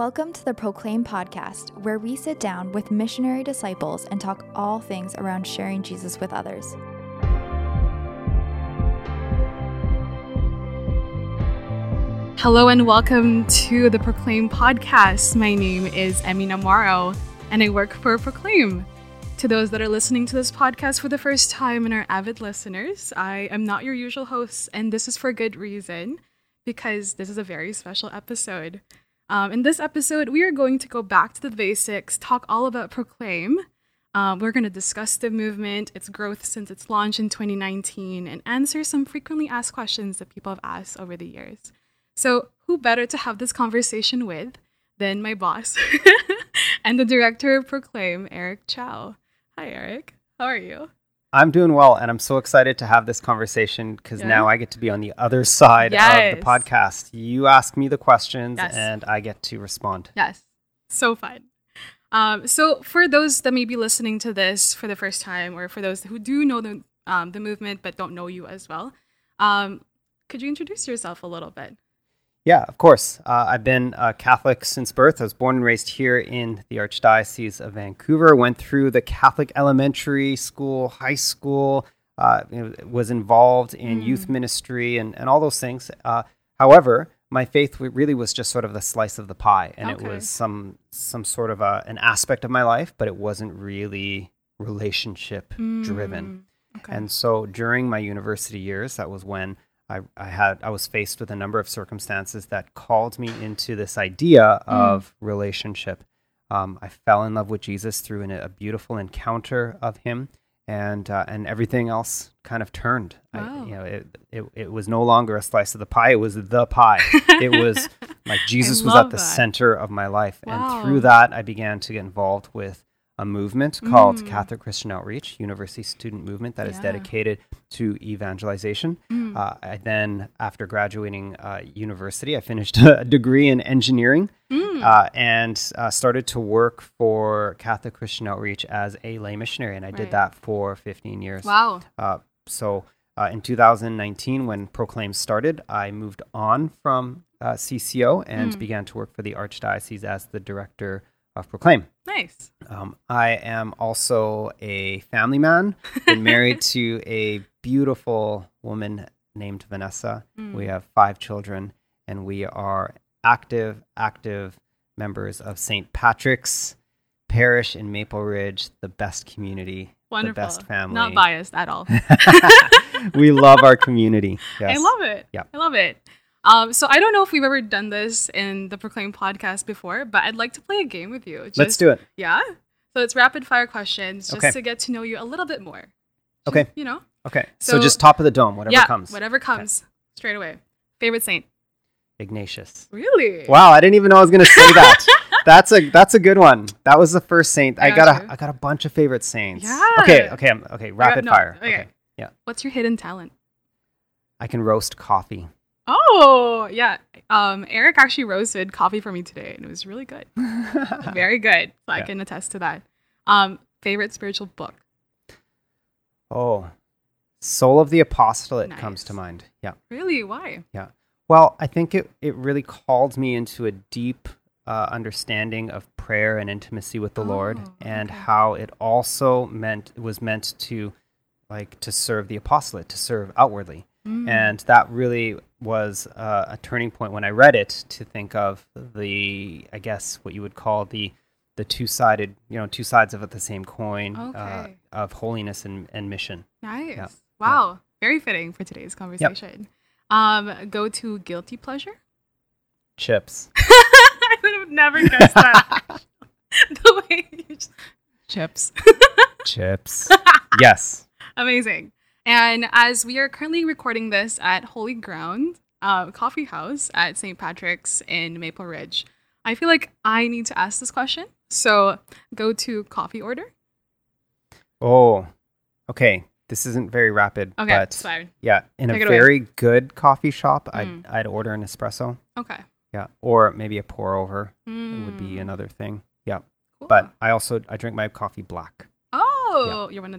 Welcome to the Proclaim podcast, where we sit down with missionary disciples and talk all things around sharing Jesus with others. Hello and welcome to the Proclaim podcast. My name is Emmy Namoro and I work for Proclaim. To those that are listening to this podcast for the first time and are avid listeners, I am not your usual host, and this is for good reason, because this is a very special episode. In this episode, we are going to go back to the basics, talk all about Proclaim. We're going to discuss the movement, its growth since its launch in 2019, and answer some frequently asked questions that people have asked over the years. So who better to have this conversation with than my boss and the director of Proclaim, Eric Chow. Hi, Eric. How are you? I'm doing well, and I'm so excited to have this conversation because now I get to be on the other side of the podcast. You ask me the questions, and I get to respond. Yes, so fun. So for those that may be listening to this for the first time, or for those who do know the movement but don't know you as well, could you introduce yourself a little bit? Yeah, of course. I've been a Catholic since birth. I was born and raised here in the Archdiocese of Vancouver, went through the Catholic elementary school, high school, was involved in youth ministry and all those things. However, my faith really was just sort of the slice of the pie, and it was some sort of an aspect of my life, but it wasn't really relationship driven. Okay. And so during my university years, that was when I was faced with a number of circumstances that called me into this idea of relationship. I fell in love with Jesus through a beautiful encounter of Him, and everything else kind of turned. Wow. It was no longer a slice of the pie; it was the pie. It was like Jesus was at the center of my life, and through that, I began to get involved with a movement called Catholic Christian Outreach, university student movement that is dedicated to evangelization. I then, after graduating university, I finished a degree in engineering and started to work for Catholic Christian Outreach as a lay missionary, and I did that for 15 years. Wow. So in 2019, when Proclaim started, I moved on from CCO and began to work for the Archdiocese as the director of Proclaim. Nice. I am also a family man and married to a beautiful woman named Vanessa. We have 5 children, and we are active members of Saint Patrick's Parish in Maple Ridge, the best community, wonderful. The best family. Not biased at all. We love our community. Yes. I love it. Yeah. I love it. So I don't know if we've ever done this in the Proclaim podcast before, but I'd like to play a game with you. Let's do it. Yeah? So it's rapid fire questions to get to know you a little bit more. Okay. You know? Okay. So just top of the dome, whatever comes. Whatever comes straight away. Favorite saint? Ignatius. Really? Wow, I didn't even know I was going to say that. That's a good one. That was the first saint. I got a bunch of favorite saints. Yeah. Okay, rapid fire. Okay. Yeah. What's your hidden talent? I can roast coffee. Oh, yeah. Eric actually roasted coffee for me today, and it was really good. Very good. So I can attest to that. Favorite spiritual book? Oh, Soul of the Apostolate comes to mind. Yeah. Really? Why? Yeah. Well, I think it really called me into a deep understanding of prayer and intimacy with the Lord, and how it also was meant to serve the apostolate, to serve outwardly. And that really was a turning point when I read it, to think of what you would call the two-sided, two sides of the same coin, of holiness and mission. Nice. Yeah. Wow. Yeah. Very fitting for today's conversation. Yep. Go-to guilty pleasure? Chips. I would have never guessed that. The way you just... Chips. Yes. Amazing. And as we are currently recording this at Holy Ground Coffee House at St. Patrick's in Maple Ridge, I feel like I need to ask this question. So, go to coffee order. Oh, okay. This isn't very rapid. Okay, but fine. Yeah, in a very good coffee shop, I'd order an espresso. Okay. Yeah, or maybe a pour over would be another thing. Yeah, cool. But I also drink my coffee black. Oh, yeah. You're one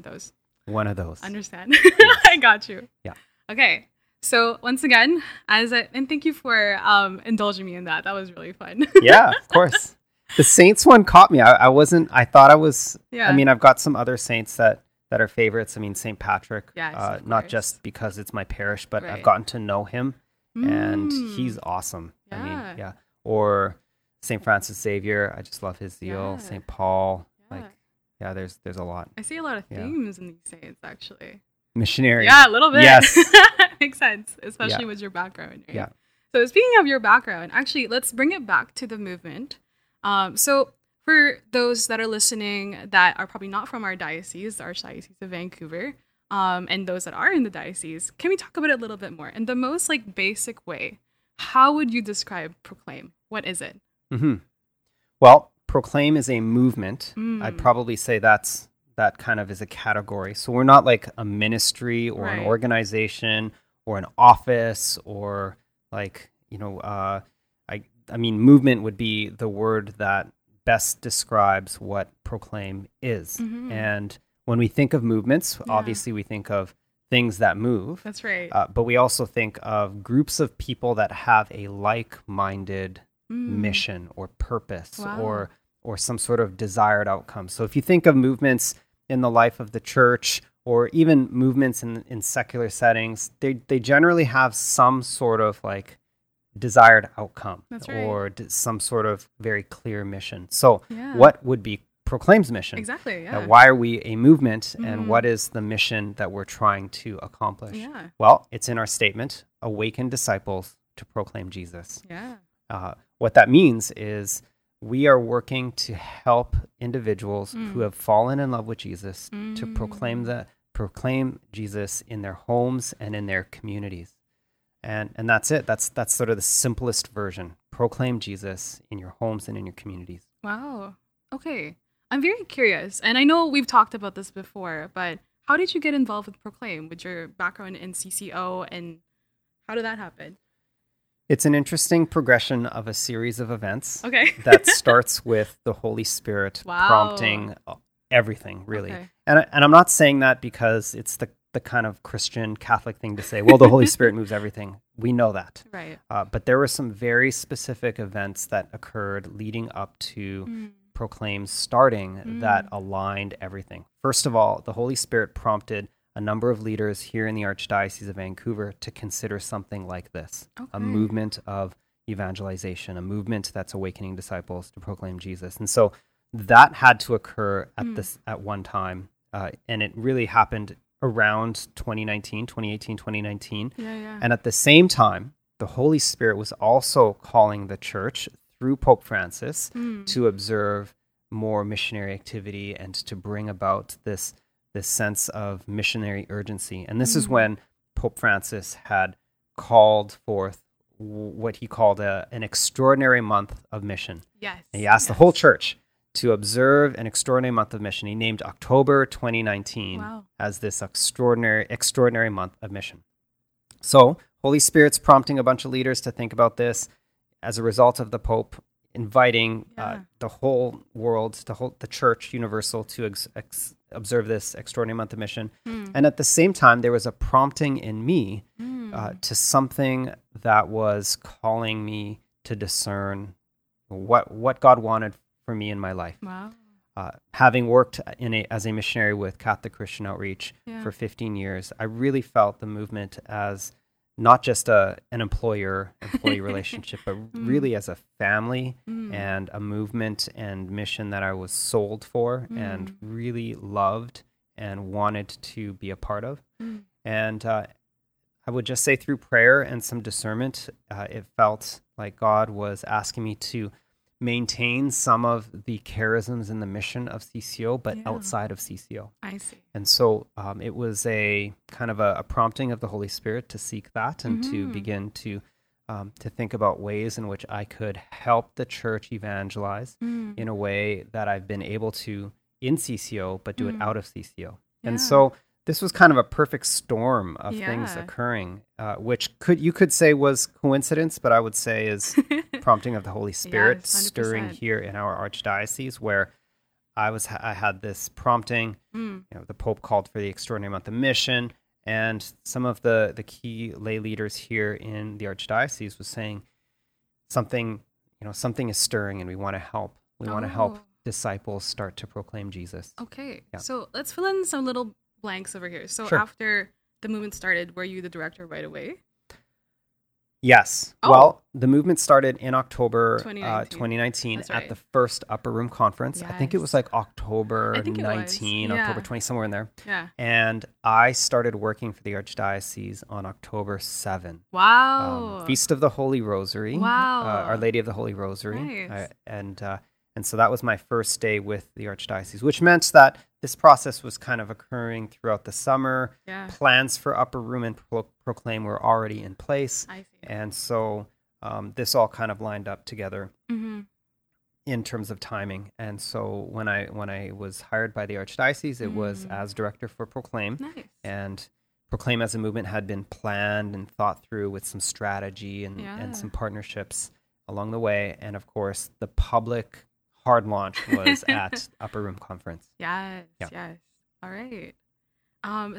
of those. Understand. Yes. I got you. Yeah. Okay. So once again, and thank you for indulging me in that. That was really fun. Yeah, of course. The saints one caught me. I thought I was. Yeah. I mean, I've got some other saints that are favorites. I mean, Saint Patrick. Yes, not just because it's my parish, but I've gotten to know him, and he's awesome. Yeah. I mean, yeah. Or Saint Francis Xavier. I just love his zeal. Yeah. Saint Paul. Yeah. Like, yeah. There's a lot. I see a lot of themes in these saints, actually. Missionary. Yeah, a little bit. Yes. Makes sense, especially with your background. Right? Yeah. So speaking of your background, actually, let's bring it back to the movement. So for those that are listening that are probably not from our diocese, the Archdiocese of Vancouver, and those that are in the diocese, can we talk about it a little bit more? In the most like basic way, how would you describe Proclaim? What is it? Mm-hmm. Well, Proclaim is a movement. I'd probably say that kind of is a category. So we're not like a ministry or an organization or an office or like, you know, I mean, movement would be the word that best describes what Proclaim is. Mm-hmm. And when we think of movements, obviously we think of things that move. That's right. But we also think of groups of people that have a like-minded mission or purpose or some sort of desired outcome. So if you think of movements in the life of the church or even movements in secular settings, they generally have some sort of like desired outcome or some sort of very clear mission. So what would be Proclaim's mission? Exactly, yeah. Why are we a movement and what is the mission that we're trying to accomplish? Yeah. Well, it's in our statement, awaken disciples to proclaim Jesus. Yeah. What that means is we are working to help individuals who have fallen in love with Jesus to proclaim Jesus in their homes and in their communities. And that's it. That's sort of the simplest version. Proclaim Jesus in your homes and in your communities. Wow. Okay. I'm very curious. And I know we've talked about this before, but how did you get involved with Proclaim with your background in CCO and how did that happen? It's an interesting progression of a series of events that starts with the Holy Spirit prompting everything, really. Okay. And I'm not saying that because it's the kind of Christian Catholic thing to say, well, the Holy Spirit moves everything. We know that. Right. But there were some very specific events that occurred leading up to Proclaim starting that aligned everything. First of all, the Holy Spirit prompted a number of leaders here in the Archdiocese of Vancouver to consider something like this, a movement of evangelization, a movement that's awakening disciples to proclaim Jesus. And so that had to occur at one time. And it really happened around 2019. Yeah, yeah. And at the same time, the Holy Spirit was also calling the church through Pope Francis to observe more missionary activity and to bring about this sense of missionary urgency. And this is when Pope Francis had called forth what he called an extraordinary month of mission. Yes. And he asked the whole church to observe an extraordinary month of mission. He named October 2019 as this extraordinary month of mission. So Holy Spirit's prompting a bunch of leaders to think about this as a result of the Pope inviting the whole world, the church universal to observe this extraordinary month of mission. And at the same time, there was a prompting in me to something that was calling me to discern what God wanted for me in my life. Wow. Having worked as a missionary with Catholic Christian Outreach for 15 years, I really felt the movement as not just an employer-employee relationship, but really as a family and a movement and mission that I was sold for and really loved and wanted to be a part of. And I would just say through prayer and some discernment, it felt like God was asking me to maintain some of the charisms and the mission of CCO, but outside of CCO. I see. And so it was a kind of a prompting of the Holy Spirit to seek that and to begin to think about ways in which I could help the church evangelize in a way that I've been able to in CCO, but do it out of CCO. Yeah. And so this was kind of a perfect storm of things occurring, which you could say was coincidence, but I would say is prompting of the Holy Spirit, stirring here in our archdiocese, where I had this prompting. You know, the Pope called for the extraordinary month of mission, And some of the key lay leaders here in the Archdiocese was saying something is stirring and we want to help. We want to help disciples start to proclaim Jesus. Okay. Yeah. So let's fill in some little blanks over here. So after the movement started, were you the director right away? Yes. Oh. Well, the movement started in October 2019 at the first Upper Room conference. Yes. I think it was like October 20, somewhere in there. Yeah. And I started working for the Archdiocese on October 7. Wow. Feast of the Holy Rosary. Wow. Our Lady of the Holy Rosary. Nice. And so that was my first day with the Archdiocese, which meant that this process was kind of occurring throughout the summer. Yeah. Plans for Upper Room and Proclaim were already in place. I see. And so this all kind of lined up together in terms of timing. And so when I was hired by the Archdiocese, it was as director for Proclaim. Nice. And Proclaim as a movement had been planned and thought through with some strategy and some partnerships along the way. And of course, the public hard launch was at Upper Room Conference. Yes. All right.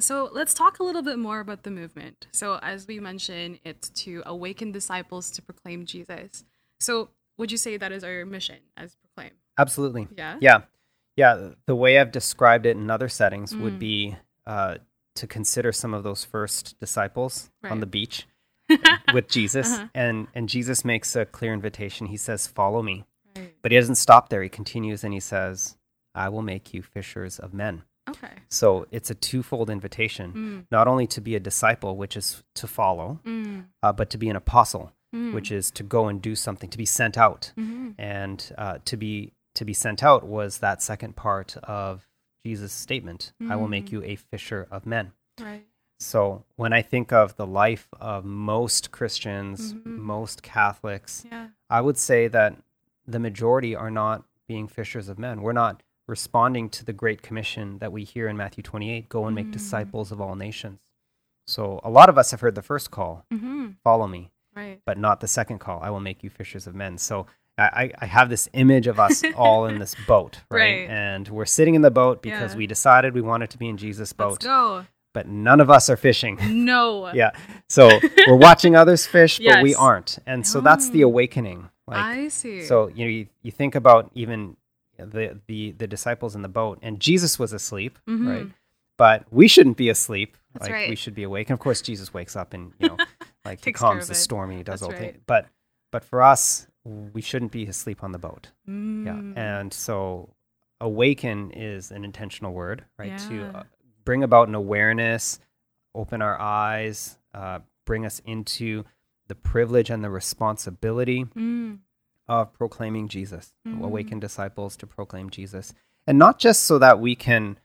So let's talk a little bit more about the movement. So as we mentioned, it's to awaken disciples to proclaim Jesus. So would you say that is our mission as Proclaim? Absolutely. Yeah. The way I've described it in other settings would be to consider some of those first disciples on the beach with Jesus. And Jesus makes a clear invitation. He says, "Follow me." But he doesn't stop there. He continues and he says, "I will make you fishers of men." Okay. So it's a twofold invitation, not only to be a disciple, which is to follow, but to be an apostle, which is to go and do something, to be sent out. Mm-hmm. And to be sent out was that second part of Jesus' statement, "I will make you a fisher of men." Right. So when I think of the life of most Christians, most Catholics, I would say that the majority are not being fishers of men. We're not responding to the Great Commission that we hear in Matthew 28, "Go and make disciples of all nations." So a lot of us have heard the first call, "Follow me," but not the second call, "I will make you fishers of men." So I have this image of us all in this boat, right? And we're sitting in the boat because we decided we wanted to be in Jesus' boat. Let's go. But none of us are fishing. No. So we're watching others fish, but we aren't. And so that's the awakening. I see. So, you think about even the disciples in the boat, and Jesus was asleep, right? But we shouldn't be asleep. That's right. We should be awake. And of course, Jesus wakes up and, he calms the storm and he does all things. But for us, we shouldn't be asleep on the boat. Mm. Yeah. And so awaken is an intentional word, right? Yeah. To bring about an awareness, open our eyes, bring us into the privilege and the responsibility of proclaiming Jesus, awaken disciples to proclaim Jesus. And not just so that we can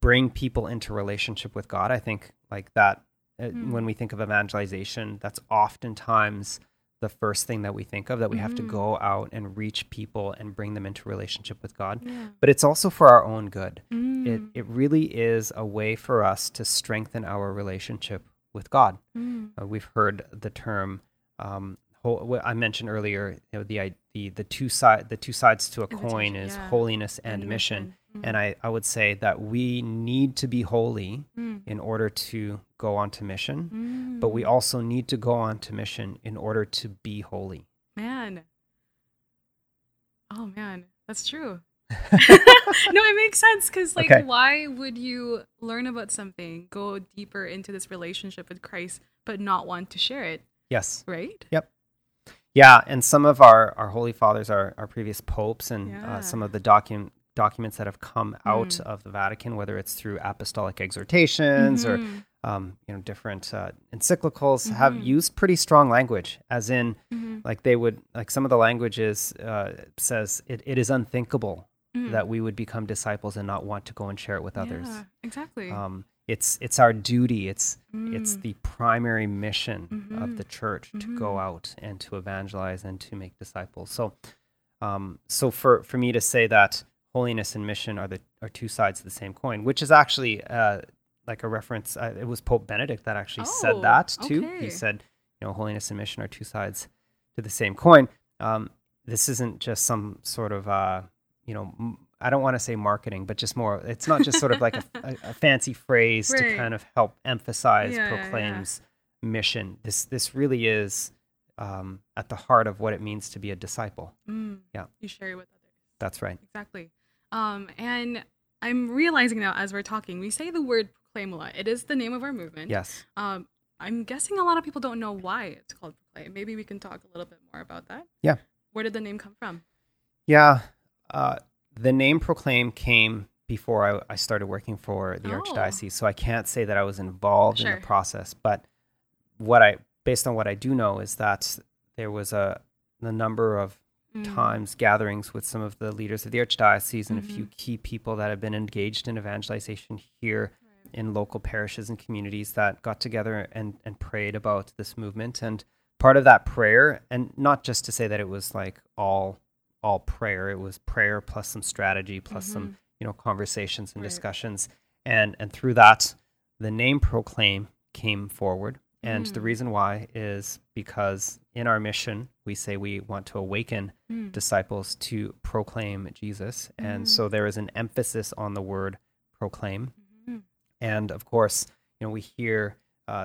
bring people into relationship with God. I think like that, when we think of evangelization, that's oftentimes the first thing that we think of, that we have to go out and reach people and bring them into relationship with God. Yeah. But it's also for our own good. Mm. It really is a way for us to strengthen our relationship with God. Mm. We've heard the term. I mentioned earlier, the two sides to a coin is holiness and mission. And I would say that we need to be holy in order to go on to mission, but we also need to go on to mission in order to be holy. Man, that's true. No, it makes sense, because why would you learn about something, go deeper into this relationship with Christ, but not want to share it? Yes. Right? Yep. Yeah, and some of our Holy Fathers, our previous popes, and some of the documents that have come out of the Vatican, whether it's through apostolic exhortations or different encyclicals, have used pretty strong language, as in they would, some of the language says it is unthinkable that we would become disciples and not want to go and share it with others. Exactly. It's our duty. It's the primary mission of the church to go out and to evangelize and to make disciples. So, for me to say that holiness and mission are two sides of the same coin, which is actually a reference. It was Pope Benedict that actually said that too. Okay. He said, holiness and mission are two sides to the same coin. This isn't just some sort of I don't want to say marketing, but just more, it's not just sort of like a fancy phrase right. to kind of help emphasize Proclaim's mission. This really is at the heart of what it means to be a disciple. Mm. Yeah. You share it with others. That's right. Exactly. And I'm realizing now as we're talking, we say the word Proclaim a lot. It is the name of our movement. Yes. I'm guessing a lot of people don't know why it's called Proclaim. Maybe we can talk a little bit more about that. Yeah. Where did the name come from? Yeah. The name Proclaim came before I started working for the Archdiocese, so I can't say that I was involved in the process. But based on what I do know is that there was a number of times gatherings with some of the leaders of the Archdiocese and a few key people that have been engaged in evangelization here in local parishes and communities that got together and prayed about this movement. And part of that prayer, and not just to say that it was like all prayer, it was prayer plus some strategy plus some conversations and discussions, and through that the name Proclaim came forward. And the reason why is because in our mission we say we want to awaken disciples to proclaim Jesus, and so there is an emphasis on the word proclaim. And of course, we hear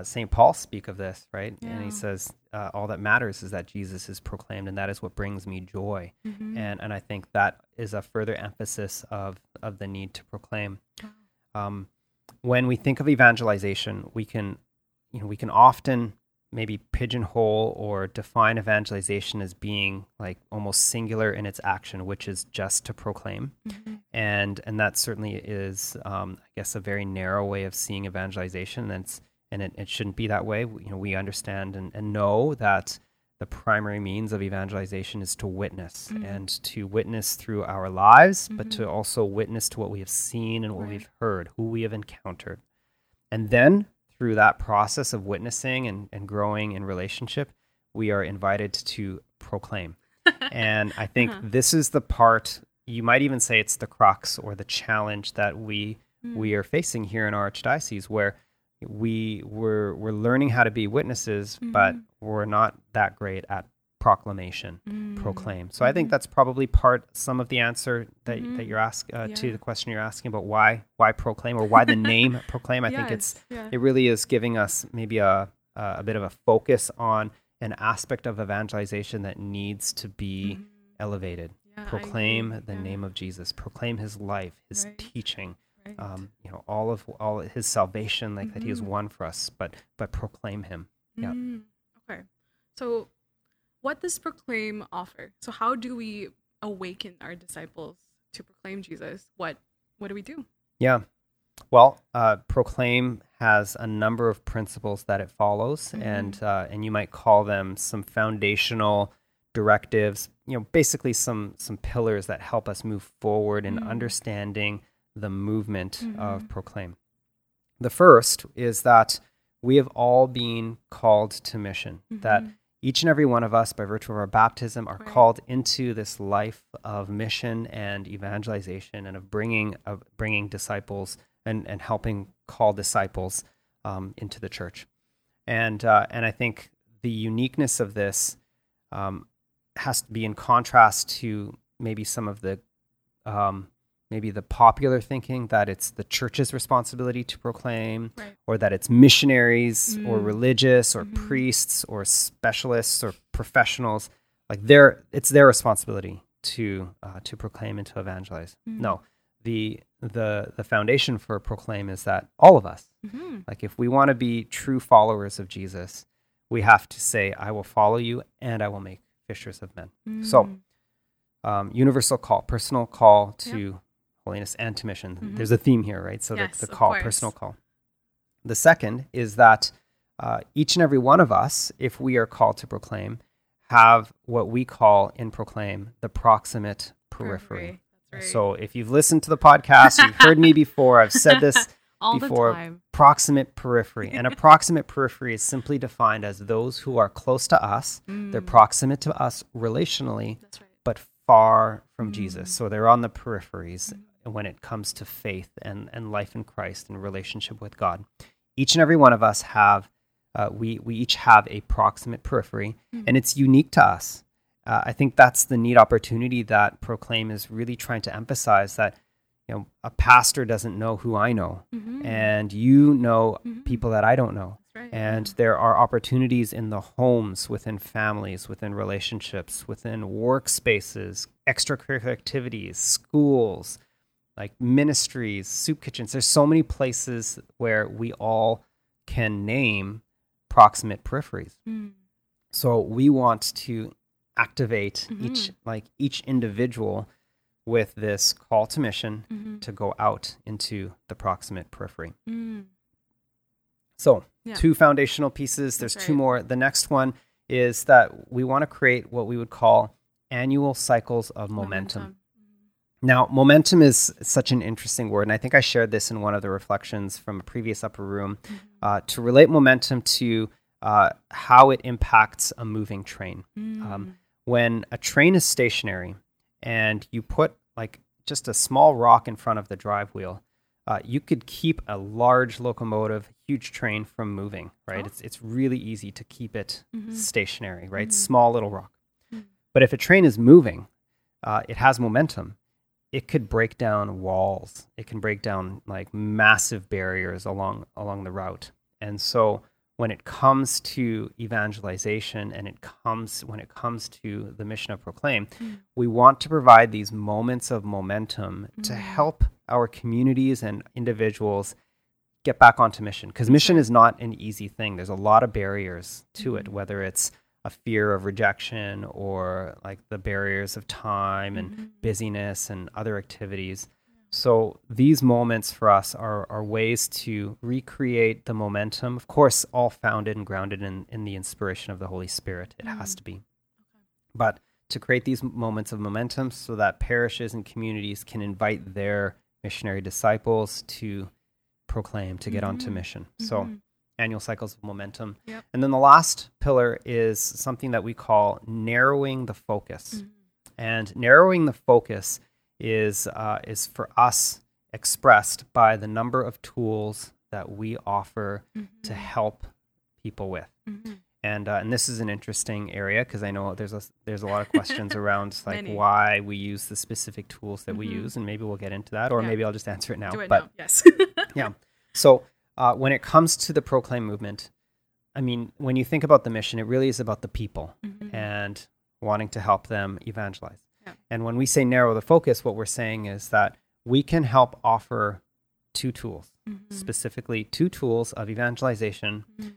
Saint Paul speak of this, right? Yeah. And he says, all that matters is that Jesus is proclaimed, and that is what brings me joy. Mm-hmm. And I think that is a further emphasis of the need to proclaim. When we think of evangelization, we can often maybe pigeonhole or define evangelization as being like almost singular in its action, which is just to proclaim. Mm-hmm. And that certainly is, I guess, a very narrow way of seeing evangelization. And it shouldn't be that way. We understand and know that the primary means of evangelization is to witness, and to witness through our lives, but to also witness to what we have seen and what we've heard, who we have encountered. And then through that process of witnessing and growing in relationship, we are invited to proclaim. And I think this is the part, you might even say it's the crux or the challenge that we are facing here in our Archdiocese, where we're learning how to be witnesses, but we're not that great at proclaim. So I think that's probably some of the answer that you're asking to the question you're asking about why proclaim, or why the name Proclaim. I think it really is giving us maybe a bit of a focus on an aspect of evangelization that needs to be elevated. Proclaim the name of Jesus. Proclaim his life, his teaching. Right. All his salvation, like that he has won for us, but proclaim him. Yeah. Okay. So what does Proclaim offer? So how do we awaken our disciples to proclaim Jesus? What do we do? Yeah. Well, Proclaim has a number of principles that it follows, and you might call them some foundational directives, basically some pillars that help us move forward in understanding the movement of Proclaim. The first is that we have all been called to mission, that each and every one of us, by virtue of our baptism, are called into this life of mission and evangelization, and of bringing disciples and helping call disciples into the church. And I think the uniqueness of this has to be in contrast to maybe some of the maybe the popular thinking that it's the church's responsibility to proclaim, or that it's missionaries or religious or priests or specialists or professionals, like it's their responsibility to proclaim and to evangelize. No, the foundation for Proclaim is that all of us, like if we want to be true followers of Jesus, we have to say, I will follow you and I will make fishers of men. So universal call, personal call to holiness and to mission. There's a theme here, right? So yes, the call, personal call. The second is that each and every one of us, if we are called to proclaim, have what we call in Proclaim the proximate periphery. That's right. So if you've listened to the podcast, you've heard me before, I've said this before, proximate periphery. And a proximate periphery is simply defined as those who are close to us, they're proximate to us relationally, but far from Jesus. So they're on the peripheries when it comes to faith and life in Christ and relationship with God. Each and every one of us have, we each have a proximate periphery, and it's unique to us. I think that's the neat opportunity that Proclaim is really trying to emphasize, that a pastor doesn't know who I know, mm-hmm. and you know mm-hmm. people that I don't know. Right. And there are opportunities in the homes, within families, within relationships, within workspaces, extracurricular activities, schools, like ministries, soup kitchens. There's so many places where we all can name proximate peripheries. Mm. So we want to activate mm-hmm. each individual with this call to mission mm-hmm. to go out into the proximate periphery. Mm. So yeah. Two foundational pieces. There's two more. The next one is that we want to create what we would call annual cycles of momentum. Mm-hmm. Now, momentum is such an interesting word, and I think I shared this in one of the reflections from a previous Upper Room, mm-hmm. To relate momentum to how it impacts a moving train. Mm. When a train is stationary and you put just a small rock in front of the drive wheel, you could keep a large locomotive, huge train from moving, right? Oh. It's really easy to keep it mm-hmm. stationary, right? Mm-hmm. Small little rock. Mm-hmm. But if a train is moving, it has momentum. It could break down walls. It can break down massive barriers along the route. And so when it comes to evangelization and when it comes to the mission of Proclaim, mm-hmm. we want to provide these moments of momentum mm-hmm. to help our communities and individuals get back onto mission, because mission is not an easy thing. There's a lot of barriers to mm-hmm. it, whether it's a fear of rejection or the barriers of time and mm-hmm. busyness and other activities. So these moments for us are ways to recreate the momentum, of course, all founded and grounded in the inspiration of the Holy Spirit. It mm-hmm. has to be. Okay. But to create these moments of momentum so that parishes and communities can invite their missionary disciples to proclaim, to get mm-hmm. onto mission. Mm-hmm. So annual cycles of momentum. Yep. And then the last pillar is something that we call narrowing the focus. Mm-hmm. And narrowing the focus is for us expressed by the number of tools that we offer mm-hmm. to help people with. Mm-hmm. And this is an interesting area, because I know there's a lot of questions around why we use the specific tools that mm-hmm. we use, and maybe we'll get into that, or maybe I'll just answer it now. Yes. yeah. So when it comes to the Proclaim movement, when you think about the mission, it really is about the people mm-hmm. and wanting to help them evangelize. Yeah. And when we say narrow the focus, what we're saying is that we can help offer two tools, mm-hmm. specifically two tools of evangelization. Mm-hmm.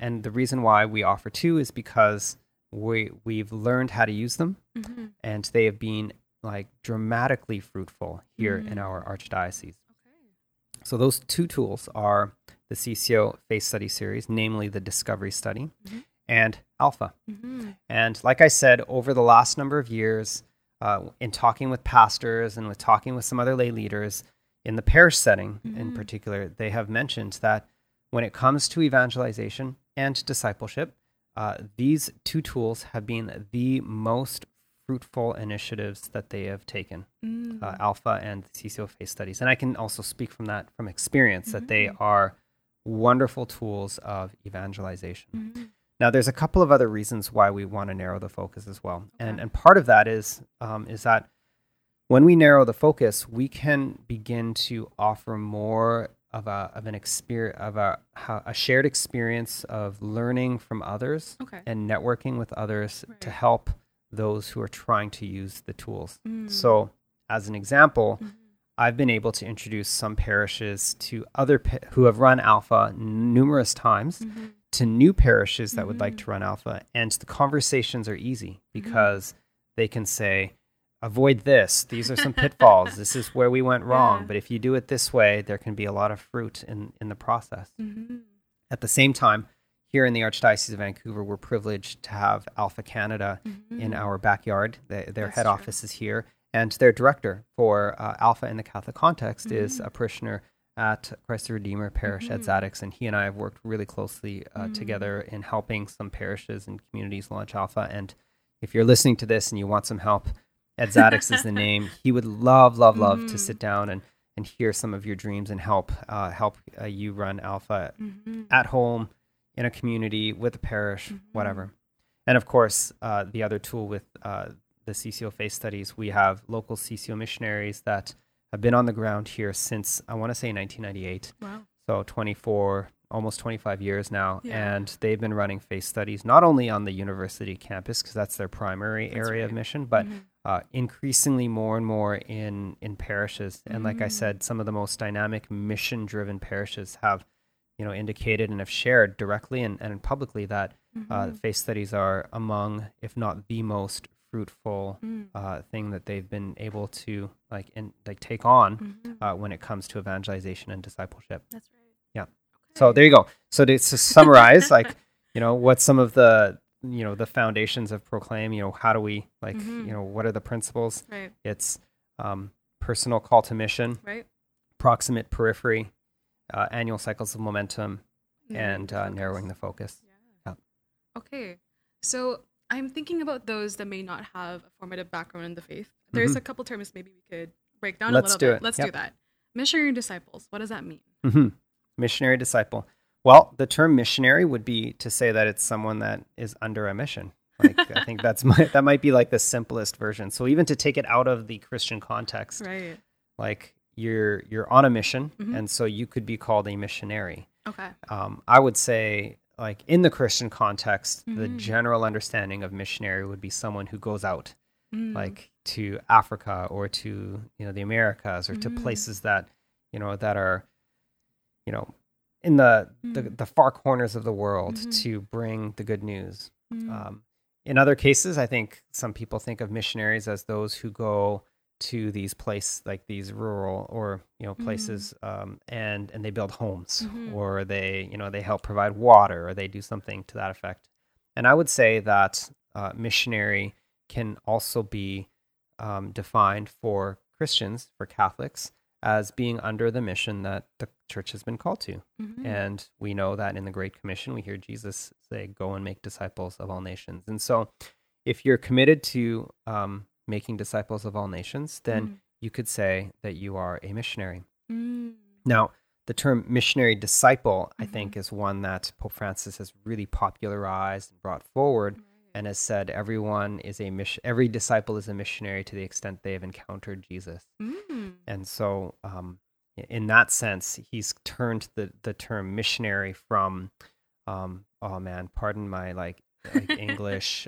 And the reason why we offer two is because we've learned how to use them, mm-hmm. and they have been dramatically fruitful here mm-hmm. in our archdiocese. Okay. So those two tools are the CCO Faith Study Series, namely the Discovery Study, mm-hmm. and Alpha. Mm-hmm. And like I said, over the last number of years, in talking with pastors and talking with some other lay leaders in the parish setting mm-hmm. in particular, they have mentioned that when it comes to evangelization and discipleship, these two tools have been the most fruitful initiatives that they have taken, mm-hmm. Alpha and CCO Faith Studies. And I can also speak from that, from experience, mm-hmm. that they are wonderful tools of evangelization. Mm-hmm. Now, there's a couple of other reasons why we want to narrow the focus as well. Okay. And part of that is that when we narrow the focus, we can begin to offer more of a shared experience of learning from others and networking with others to help those who are trying to use the tools. Mm. So, as an example, mm-hmm. I've been able to introduce some parishes to other who have run Alpha numerous times mm-hmm. to new parishes that mm-hmm. would like to run Alpha, and the conversations are easy because mm-hmm. they can say, avoid this. These are some pitfalls. This is where we went wrong. Yeah. But if you do it this way, there can be a lot of fruit in the process. Mm-hmm. At the same time, here in the Archdiocese of Vancouver, we're privileged to have Alpha Canada mm-hmm. in our backyard. Their head office is here. And their director for Alpha in the Catholic context mm-hmm. is a parishioner at Christ the Redeemer Parish, mm-hmm. Ed Zaddix. And he and I have worked really closely mm-hmm. together in helping some parishes and communities launch Alpha. And if you're listening to this and you want some help, Ed Zaddix is the name. He would love mm-hmm. to sit down and hear some of your dreams and help you run Alpha mm-hmm. at home, in a community, with a parish, mm-hmm. whatever. And of course, the other tool with the CCO Faith Studies, we have local CCO missionaries that have been on the ground here since, I want to say 1998. Wow. So 24, almost 25 years now. Yeah. And they've been running faith studies, not only on the university campus, because that's their primary area of mission, but increasingly more and more in parishes. And like I said, some of the most dynamic mission-driven parishes have, you know, indicated and have shared directly and publicly that faith studies are among, if not the most fruitful thing that they've been able to take on when it comes to evangelization and discipleship. That's right. Yeah. Okay. So there you go. So to summarize, what's some of the, the foundations of Proclaim, how do we what are the principles? Right. It's personal call to mission, right? Proximate periphery, annual cycles of momentum, and narrowing the focus. Yeah. Yeah. Okay. So I'm thinking about those that may not have a formative background in the faith. There's a couple terms maybe we could break down a little bit. Let's do that. Missionary disciples. What does that mean? Missionary disciple. Well, the term missionary would be to say that it's someone that is under a mission. I think that might be the simplest version. So even to take it out of the Christian context, right? You're on a mission, and so you could be called a missionary. Okay. I would say, in the Christian context, the general understanding of missionary would be someone who goes out, to Africa or to, the Americas or to places that, that are, in the far corners of the world to bring the good news. In other cases, I think some people think of missionaries as those who go to these places, these rural or, places, and they build homes or they, they help provide water or they do something to that effect. And I would say that missionary can also be defined for Christians, for Catholics, as being under the mission that the church has been called to. And we know that in the Great Commission, we hear Jesus say, go and make disciples of all nations. And so if you're committed to making disciples of all nations, then you could say that you are a missionary. Now, the term missionary disciple, I think, is one that Pope Francis has really popularized and brought forward and has said every disciple is a missionary to the extent they have encountered Jesus. And so in that sense, he's turned the term missionary from, English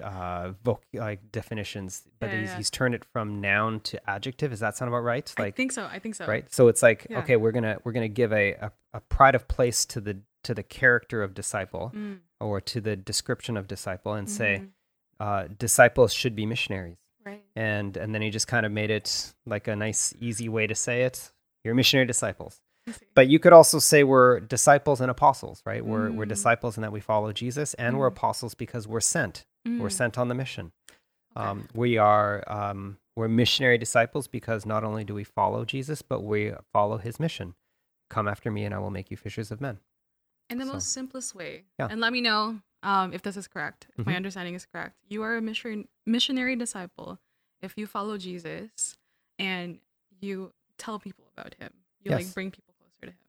definitions, but he's turned it from noun to adjective. Does that sound about right? I think so. Right. So it's okay, we're gonna give a pride of place to the character of disciple or to the description of disciple and say disciples should be missionaries. Right. And then he just kind of made it a nice, easy way to say it. You're missionary disciples. But you could also say we're disciples and apostles, right? We're disciples in that we follow Jesus, and we're apostles because we're sent. We're sent on the mission. Okay. We're missionary disciples because not only do we follow Jesus, but we follow his mission. Come after me and I will make you fishers of men. In the most simplest way. Yeah. And let me know if this is correct, if my understanding is correct. You are a missionary disciple if you follow Jesus and you tell people about him. You bring people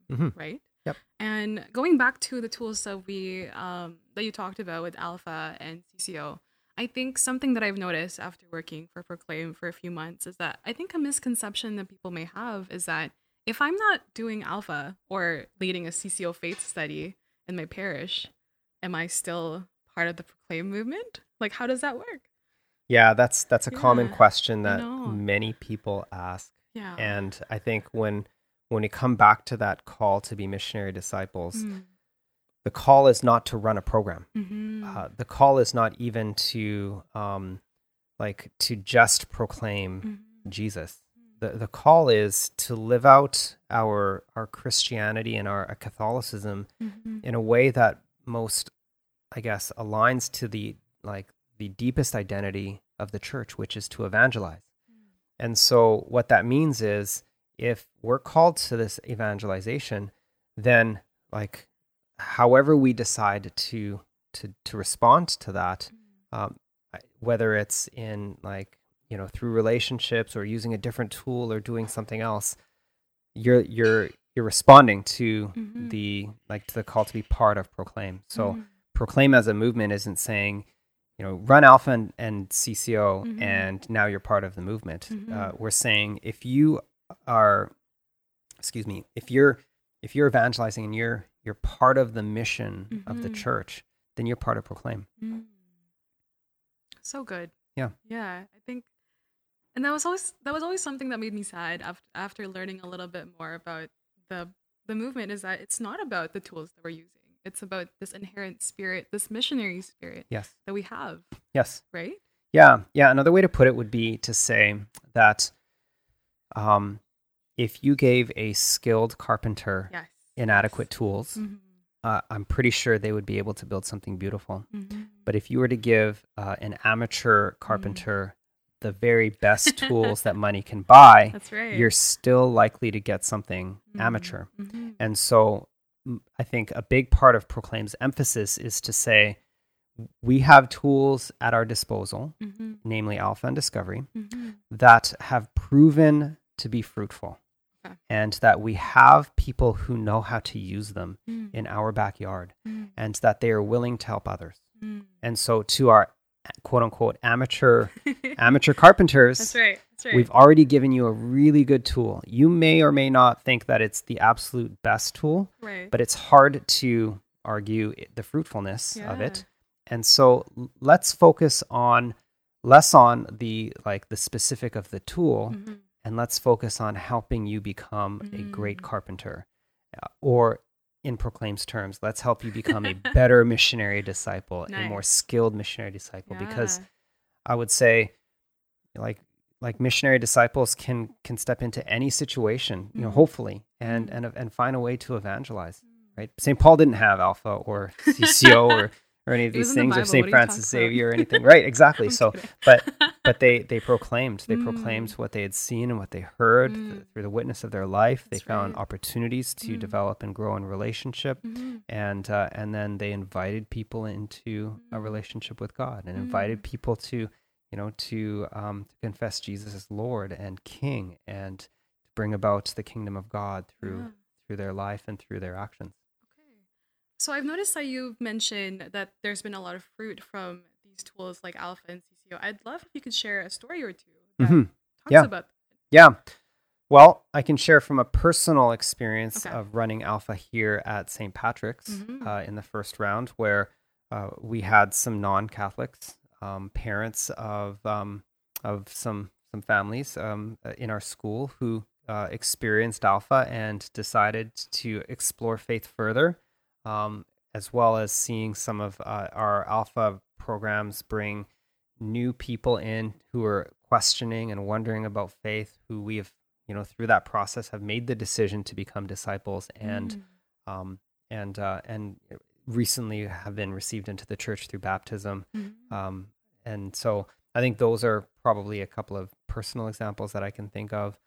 to him, right? Yep. And going back to the tools that we that you talked about with Alpha and CCO, I think something that I've noticed after working for Proclaim for a few months is that I think a misconception that people may have is that if I'm not doing Alpha or leading a CCO faith study in my parish, am I still part of the Proclaim movement? How does that work? Yeah, that's a common question that many people ask. Yeah. And I think when we come back to that call to be missionary disciples, the call is not to run a program. The call is not even to to just proclaim Jesus. The call is to live out our Christianity and our Catholicism in a way that most, I guess, aligns to the deepest identity of the church, which is to evangelize. And so what that means is, if we're called to this evangelization, then however we decide to respond to that, whether it's in through relationships or using a different tool or doing something else, you're responding to the call to be part of Proclaim. So Proclaim as a movement isn't saying run Alpha and CCO, mm-hmm. and now you're part of the movement. Mm-hmm. We're saying if you're evangelizing and you're part of the mission, mm-hmm. of the church, then you're part of Proclaim. Mm. So good. Yeah. Yeah. I think, and that was always something that made me sad after learning a little bit more about the movement, is that it's not about the tools that we're using. It's about this inherent spirit, this missionary spirit, yes. that we have. Yes. Right? Yeah. Yeah. Another way to put it would be to say that if you gave a skilled carpenter yes. inadequate tools, mm-hmm. I'm pretty sure they would be able to build something beautiful. Mm-hmm. But if you were to give an amateur carpenter mm-hmm. the very best tools that money can buy, that's right. you're still likely to get something mm-hmm. amateur. Mm-hmm. And so I think a big part of Proclaim's emphasis is to say we have tools at our disposal, mm-hmm. namely Alpha and Discovery, mm-hmm. that have proven to be fruitful, okay. and that we have people who know how to use them in our backyard, and that they are willing to help others. Mm. And so to our quote-unquote amateur carpenters, That's right. We've already given you a really good tool. You may or may not think that it's the absolute best tool, right. but it's hard to argue the fruitfulness yeah. of it. And so let's focus on less on the specific of the tool, mm-hmm. and let's focus on helping you become mm-hmm. a great carpenter, or in Proclaim's terms, let's help you become a better missionary disciple, nice. A more skilled missionary disciple, yeah. because I would say like missionary disciples can step into any situation, mm-hmm. Hopefully, and find a way to evangelize, right? St. Paul didn't have Alpha or CCO or any of these things, or Saint Francis Xavier or anything. Right, exactly. So, but they proclaimed what they had seen and what they heard through the witness of their life. That's they found right. opportunities to develop and grow in relationship, and then they invited people into a relationship with God, and invited people to, to confess Jesus as Lord and King, and to bring about the kingdom of God through their life and through their actions. So I've noticed that you've mentioned that there's been a lot of fruit from these tools like Alpha and CCO. I'd love if you could share a story or two that mm-hmm. talks yeah. about that. Yeah. Well, I can share from a personal experience of running Alpha here at St. Patrick's in the first round, where we had some non-Catholics, parents of some families in our school who experienced Alpha and decided to explore faith further. As well as seeing some of our Alpha programs bring new people in who are questioning and wondering about faith, who we have, through that process have made the decision to become disciples and recently have been received into the church through baptism. Mm-hmm. And so I think those are probably a couple of personal examples that I can think of.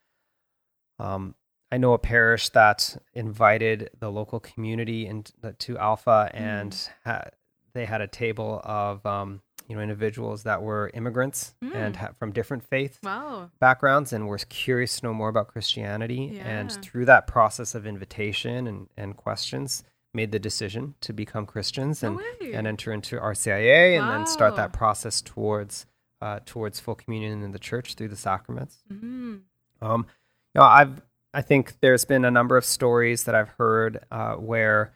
I know a parish that invited the local community to Alpha, and they had a table of individuals that were immigrants and from different faith backgrounds, and were curious to know more about Christianity. Yeah. And through that process of invitation and questions, made the decision to become Christians and enter into RCIA, and then start that process towards full communion in the church through the sacraments. Mm-hmm. I think there's been a number of stories that I've heard where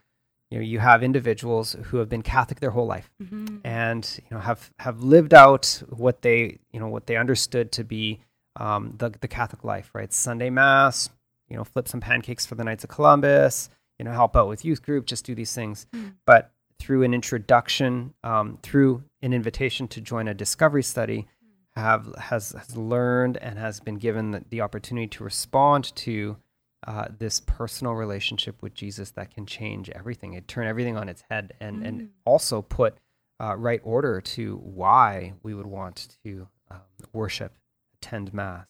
you have individuals who have been Catholic their whole life, and have lived out what they understood to be the Catholic life, right? Sunday Mass, flip some pancakes for the Knights of Columbus, help out with youth group, just do these things. Mm. But through an introduction, through an invitation to join a Discovery Study, has learned and has been given the opportunity to respond to this personal relationship with Jesus that can change everything. It turn everything on its head, and also put right order to why we would want to worship, attend Mass,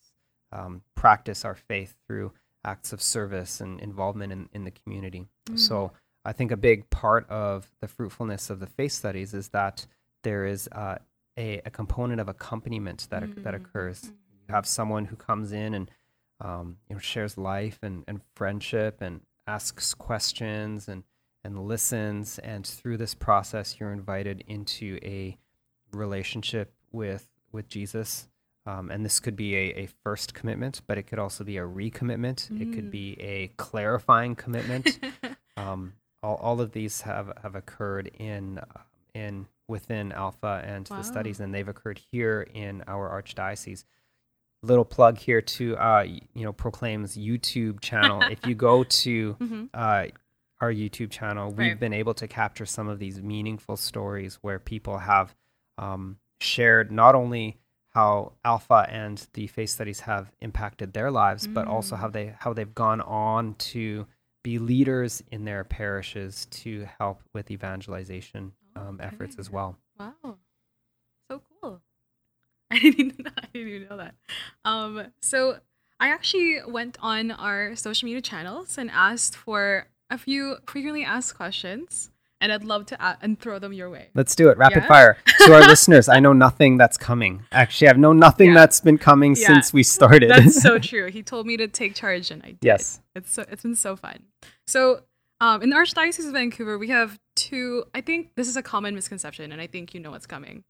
practice our faith through acts of service and involvement in the community. Mm. So I think a big part of the fruitfulness of the faith studies is that there is a component of accompaniment that occurs. You have someone who comes in and shares life and friendship and asks questions and listens, and through this process you're invited into a relationship with Jesus. And this could be a first commitment, but it could also be a recommitment. Mm. It could be a clarifying commitment. All of these have occurred within Alpha and the studies, and they've occurred here in our archdiocese. Little plug here to Proclaim's YouTube channel. If you go to our YouTube channel, we've been able to capture some of these meaningful stories where people have shared not only how Alpha and the faith studies have impacted their lives, but also how they've gone on to be leaders in their parishes to help with evangelization efforts as well. Wow, so cool! I didn't even know that. So I actually went on our social media channels and asked for a few frequently asked questions. And I'd love to throw them your way. Let's do it. Rapid fire. To our listeners, I know nothing that's coming. Actually, I've known nothing that's been coming since we started. That's so true. He told me to take charge and I did. Yes. It's been so fun. So in the Archdiocese of Vancouver, we have two, I think this is a common misconception and I think you know what's coming.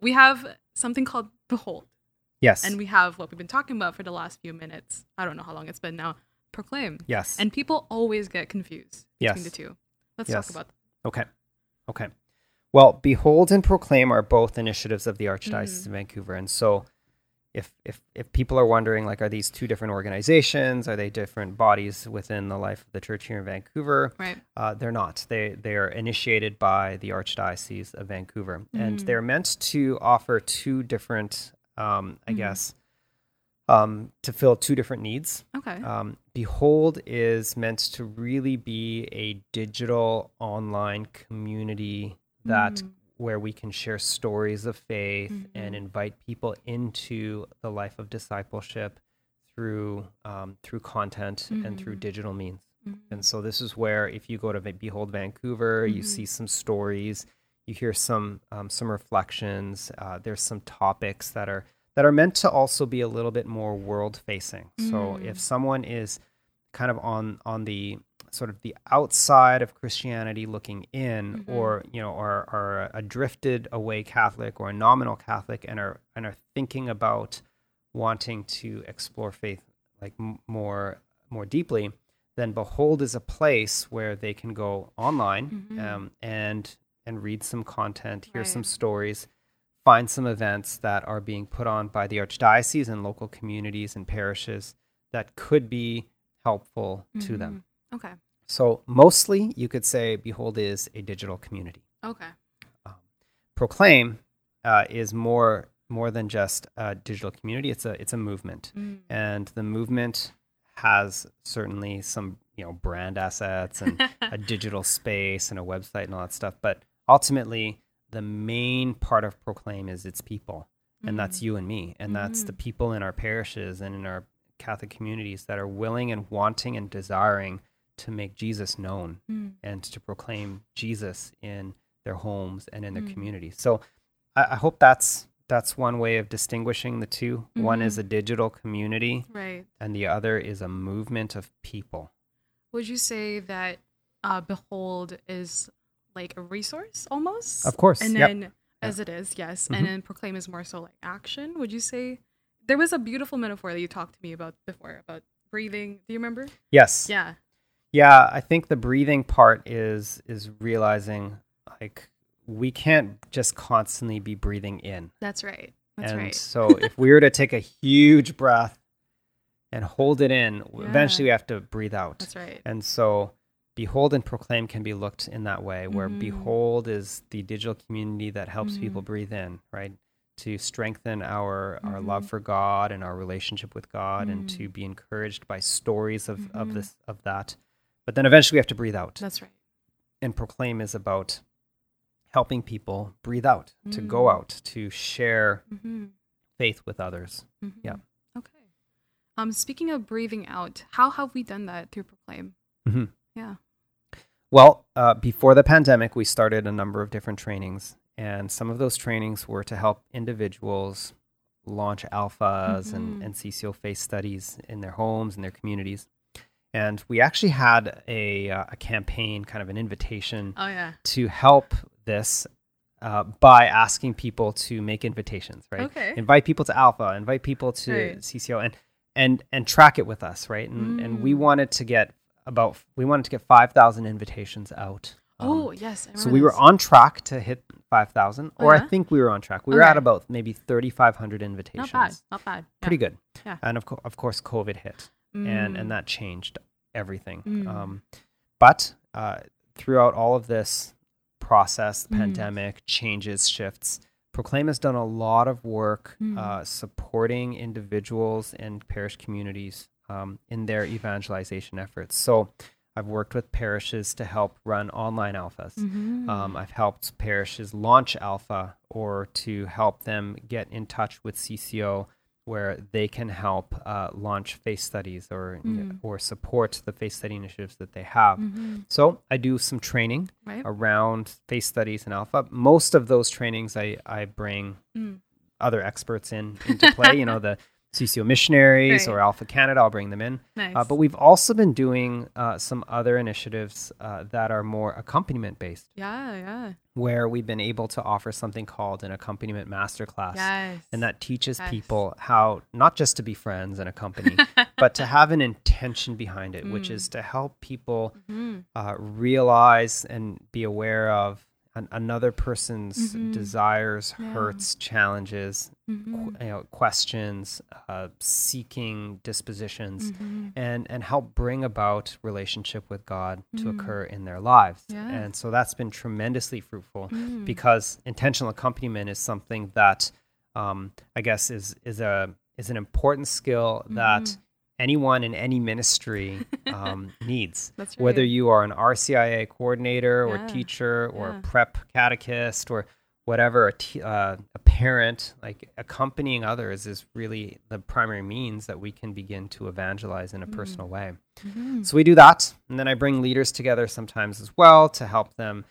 We have something called Behold. Yes. And we have what we've been talking about for the last few minutes. I don't know how long it's been now. Proclaim. Yes. And people always get confused between the two. Let's talk about that. Okay. Well, Behold and Proclaim are both initiatives of the Archdiocese of Vancouver. And so if people are wondering, like, are these two different organizations? Are they different bodies within the life of the church here in Vancouver? Right. They're not. They are initiated by the Archdiocese of Vancouver. And they're meant to offer two different, to fill two different needs. Okay. Behold is meant to really be a digital online community that where we can share stories of faith and invite people into the life of discipleship through content and through digital means. And so this is where if you go to Behold Vancouver, you see some stories, you hear some reflections. There's some topics that are meant to also be a little bit more world-facing. So if someone is kind of on the sort of the outside of Christianity looking in, or are a drifted away Catholic or a nominal Catholic and are thinking about wanting to explore faith like more deeply, then Behold is a place where they can go online and read some content, hear some stories, find some events that are being put on by the Archdiocese and local communities and parishes that could be helpful to them. Okay. So mostly you could say Behold is a digital community. Okay. Proclaim is more than just a digital community. It's a movement. And the movement has certainly some, brand assets and a digital space and a website and all that stuff. But ultimately, the main part of Proclaim is its people, and that's you and me, and that's the people in our parishes and in our Catholic communities that are willing and wanting and desiring to make Jesus known and to proclaim Jesus in their homes and in their communities. So I hope that's one way of distinguishing the two. One is a digital community, and the other is a movement of people. Would you say that Behold is like a resource almost? Of course. And then as it is, yes. And then Proclaim is more so like action. Would you say there was a beautiful metaphor that you talked to me about before about breathing? Do you remember? Yes. Yeah. Yeah. I think the breathing part is realizing like we can't just constantly be breathing in. That's right. That's right. So if we were to take a huge breath and hold it in, eventually we have to breathe out. That's right. And so Behold and Proclaim can be looked in that way, where Behold is the digital community that helps people breathe in, right? To strengthen our love for God and our relationship with God, and to be encouraged by stories of that. But then eventually we have to breathe out. That's right. And Proclaim is about helping people breathe out, to go out, to share faith with others. Yeah. Okay. Speaking of breathing out, how have we done that through Proclaim? Yeah. Well, before the pandemic, we started a number of different trainings, and some of those trainings were to help individuals launch Alphas and CCO Faith Studies in their homes and their communities. And we actually had a campaign, kind of an invitation to help this by asking people to make invitations, right? Okay. Invite people to Alpha, invite people to CCO, and track it with us, right? And and we wanted to get 5,000 invitations out. So we were on track to hit 5,000, or I think we were on track. We were at about maybe 3,500 invitations. Not bad. Yeah. Pretty good. Yeah. And of course, COVID hit, and that changed everything. But throughout all of this process, pandemic, changes, shifts, Proclaim has done a lot of work supporting individuals and parish communities in their evangelization efforts. So I've worked with parishes to help run online alphas. I've helped parishes launch alpha, or to help them get in touch with CCO, where they can help launch faith studies or support the faith study initiatives that they have. So I do some training around faith studies and alpha. Most of those trainings I bring other experts into play, the CCO missionaries or Alpha Canada, I'll bring them in. But we've also been doing some other initiatives that are more accompaniment based. Where we've been able to offer something called an accompaniment masterclass. And that teaches people how not just to be friends and accompany, but to have an intention behind it, which is to help people realize and be aware of another person's desires, hurts, challenges, questions, seeking dispositions, and help bring about relationship with God to occur in their lives. And so that's been tremendously fruitful because intentional accompaniment is something that I guess is an important skill that anyone in any ministry needs, whether you are an RCIA coordinator or teacher or a prep catechist or whatever, a parent, like accompanying others is really the primary means that we can begin to evangelize in a personal way. So we do that. And then I bring leaders together sometimes as well to help them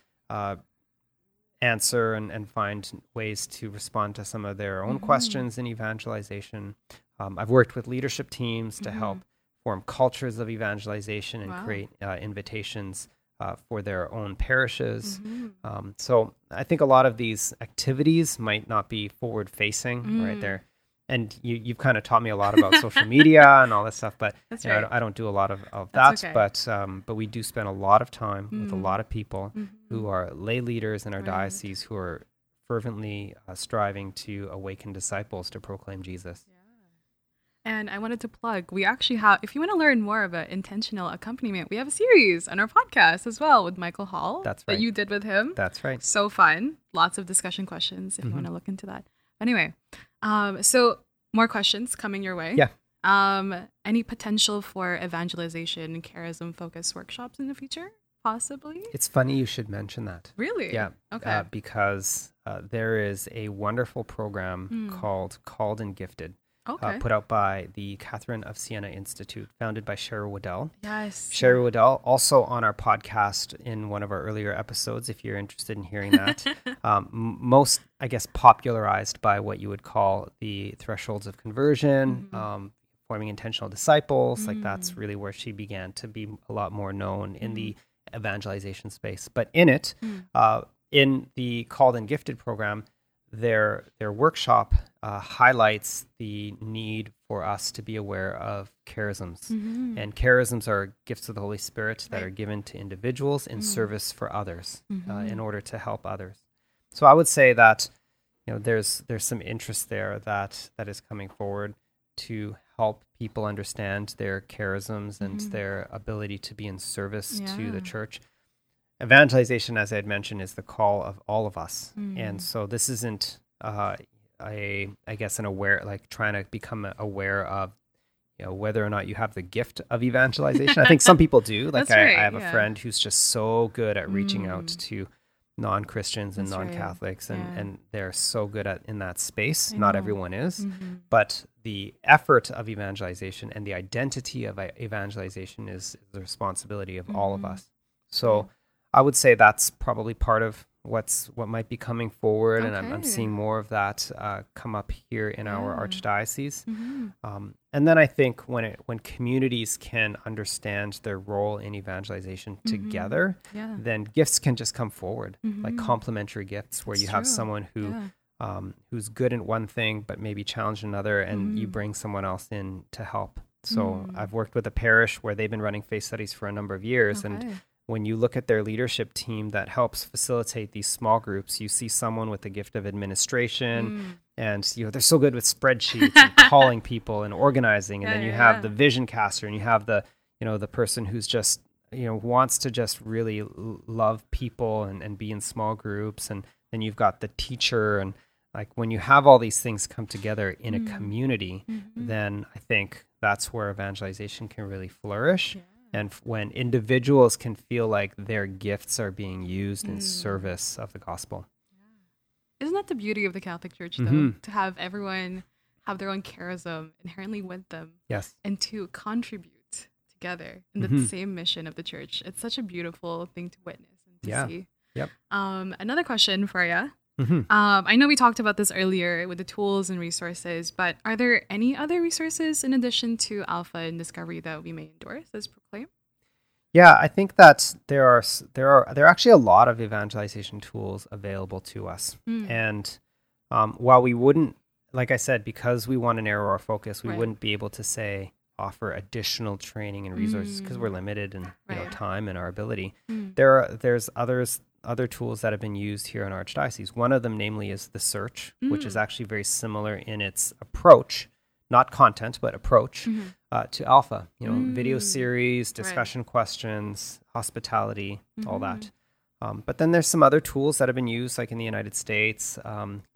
answer and find ways to respond to some of their own questions in evangelization. I've worked with leadership teams to help form cultures of evangelization and create invitations for their own parishes. So I think a lot of these activities might not be forward-facing right there. And you've kind of taught me a lot about social media and all this stuff, but I don't do a lot of that. But we do spend a lot of time with a lot of people who are lay leaders in our diocese who are fervently striving to awaken disciples to proclaim Jesus. And I wanted to plug, we actually have, if you want to learn more about intentional accompaniment, we have a series on our podcast as well with Michael Hall. That's right. That you did with him. That's right. So fun. Lots of discussion questions if you want to look into that. Anyway, so more questions coming your way. Yeah. Any potential for evangelization and charism-focused workshops in the future, possibly? It's funny you should mention that. Really? Yeah. Okay. Because there is a wonderful program called Called and Gifted. Put out by the Catherine of Siena Institute, founded by Sherry Waddell. Yes. Sherry Waddell, also on our podcast in one of our earlier episodes, if you're interested in hearing that. Most, I guess, popularized by what you would call the thresholds of conversion, forming intentional disciples. Like that's really where she began to be a lot more known in the evangelization space. But in it, in the Called and Gifted program, their workshop highlights the need for us to be aware of charisms. And charisms are gifts of the Holy Spirit that are given to individuals in service for others, in order to help others. So I would say that there's some interest there that is coming forward to help people understand their charisms and their ability to be in service to the church. Evangelization, as I had mentioned, is the call of all of us. And so this isn't, an aware, like trying to become aware of, whether or not you have the gift of evangelization. I think some people do. Like I have a friend who's just so good at reaching out to non-Christians and non-Catholics, and they're so good at in that space. Not everyone is, but the effort of evangelization and the identity of evangelization is the responsibility of all of us. So I would say that's probably part of what might be coming forward, okay. And I'm seeing more of that come up here in our archdiocese. Mm-hmm. And then I think when communities can understand their role in evangelization mm-hmm. together, yeah. then gifts can just come forward, mm-hmm. like complementary gifts, where it's you have true. Someone who yeah. Who's good at one thing but maybe challenged another, and mm-hmm. you bring someone else in to help. So mm-hmm. I've worked with a parish where they've been running faith studies for a number of years, okay. and when you look at their leadership team that helps facilitate these small groups, you see someone with the gift of administration, and they're so good with spreadsheets and calling people and organizing, and then you have the vision caster, and you have the person who's just wants to just really love people and be in small groups, and then you've got the teacher, and like when you have all these things come together in a community, mm-hmm. then I think that's where evangelization can really flourish. Yeah. And when individuals can feel like their gifts are being used in service of the gospel. Yeah. Isn't that the beauty of the Catholic Church, though? Mm-hmm. To have everyone have their own charism inherently with them. Yes. And to contribute together in mm-hmm. the same mission of the church. It's such a beautiful thing to witness and to see. Yep. Another question for you. Mm-hmm. I know we talked about this earlier with the tools and resources, but are there any other resources in addition to Alpha and Discovery that we may endorse as Proclaim? Yeah, I think that there are actually a lot of evangelization tools available to us. Mm. And while we wouldn't, like I said, because we want to narrow our focus, we wouldn't be able to offer additional training and resources because we're limited in time and our ability. Mm. There's other tools that have been used here in Archdiocese. One of them, namely, is The Search, which is actually very similar in its approach, not content, but approach to Alpha. Video series, discussion questions, hospitality, all that. But then there's some other tools that have been used, like in the United States.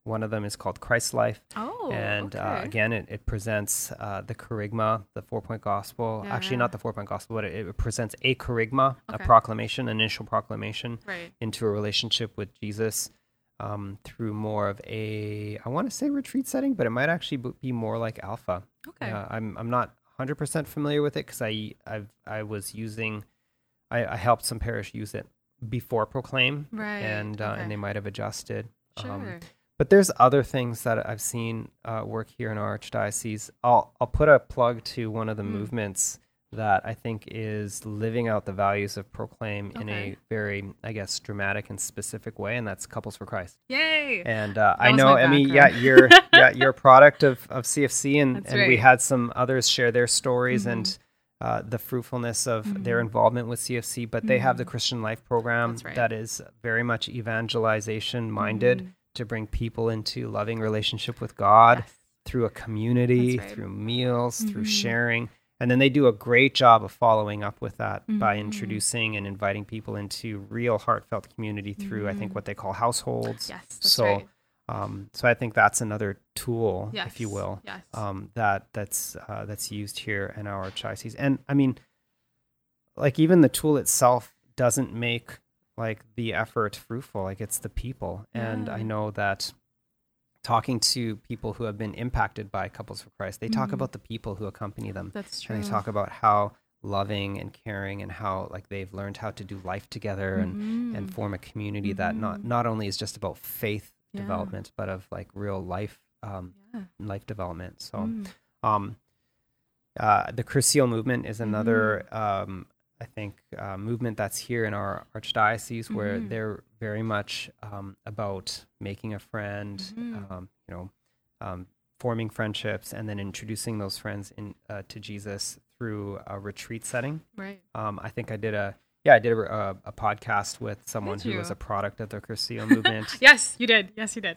One of them is called Christ Life. Oh, and again, it presents the Kerygma, the four-point gospel. Yeah. Actually, not the four-point gospel, but it presents a Kerygma, a proclamation, an initial proclamation into a relationship with Jesus through more of a, I want to say retreat setting, but it might actually be more like Alpha. Okay, I'm not 100% familiar with it because I helped some parish use it before Proclaim, and they might have adjusted. Sure. But there's other things that I've seen work here in our archdiocese. I'll put a plug to one of the movements that I think is living out the values of Proclaim in a very, I guess, dramatic and specific way, and that's Couples for Christ. Yay! And I know, Emmy, you're a product of CFC, and we had some others share their stories and. The fruitfulness of their involvement with CFC, but they have the Christian Life program that is very much evangelization minded to bring people into loving relationship with God through a community, through meals, through sharing. And then they do a great job of following up with that by introducing and inviting people into real heartfelt community through, I think, what they call households. Yes, that's right. So I think that's another tool, if you will, that's used here in our archdiocese. And I mean, like even the tool itself doesn't make like the effort fruitful. Like it's the people, and I know that talking to people who have been impacted by Couples for Christ, they talk about the people who accompany them. That's true. And they talk about how loving and caring and how like they've learned how to do life together and form a community that not only is just about faith development, but of like real life, life development. So, the Curcio movement is another, movement that's here in our archdiocese where they're very much, about making a friend, forming friendships and then introducing those friends to Jesus through a retreat setting. Right. I think I did a podcast with someone who was a product of the Curcio movement. Yes, you did.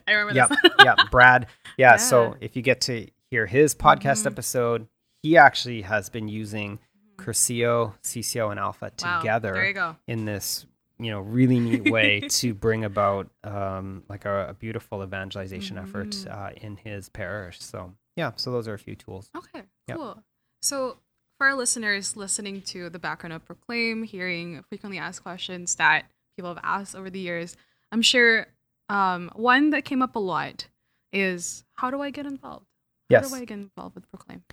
I remember this. Brad. Yeah, so if you get to hear his podcast episode, he actually has been using Curcio, CCO, and Alpha together in this really neat way to bring about a beautiful evangelization effort in his parish. So, so those are a few tools. Okay, cool. So, for our listeners listening to the background of Proclaim, hearing frequently asked questions that people have asked over the years, I'm sure one that came up a lot is, how do I get involved? How do I get involved with Proclaim?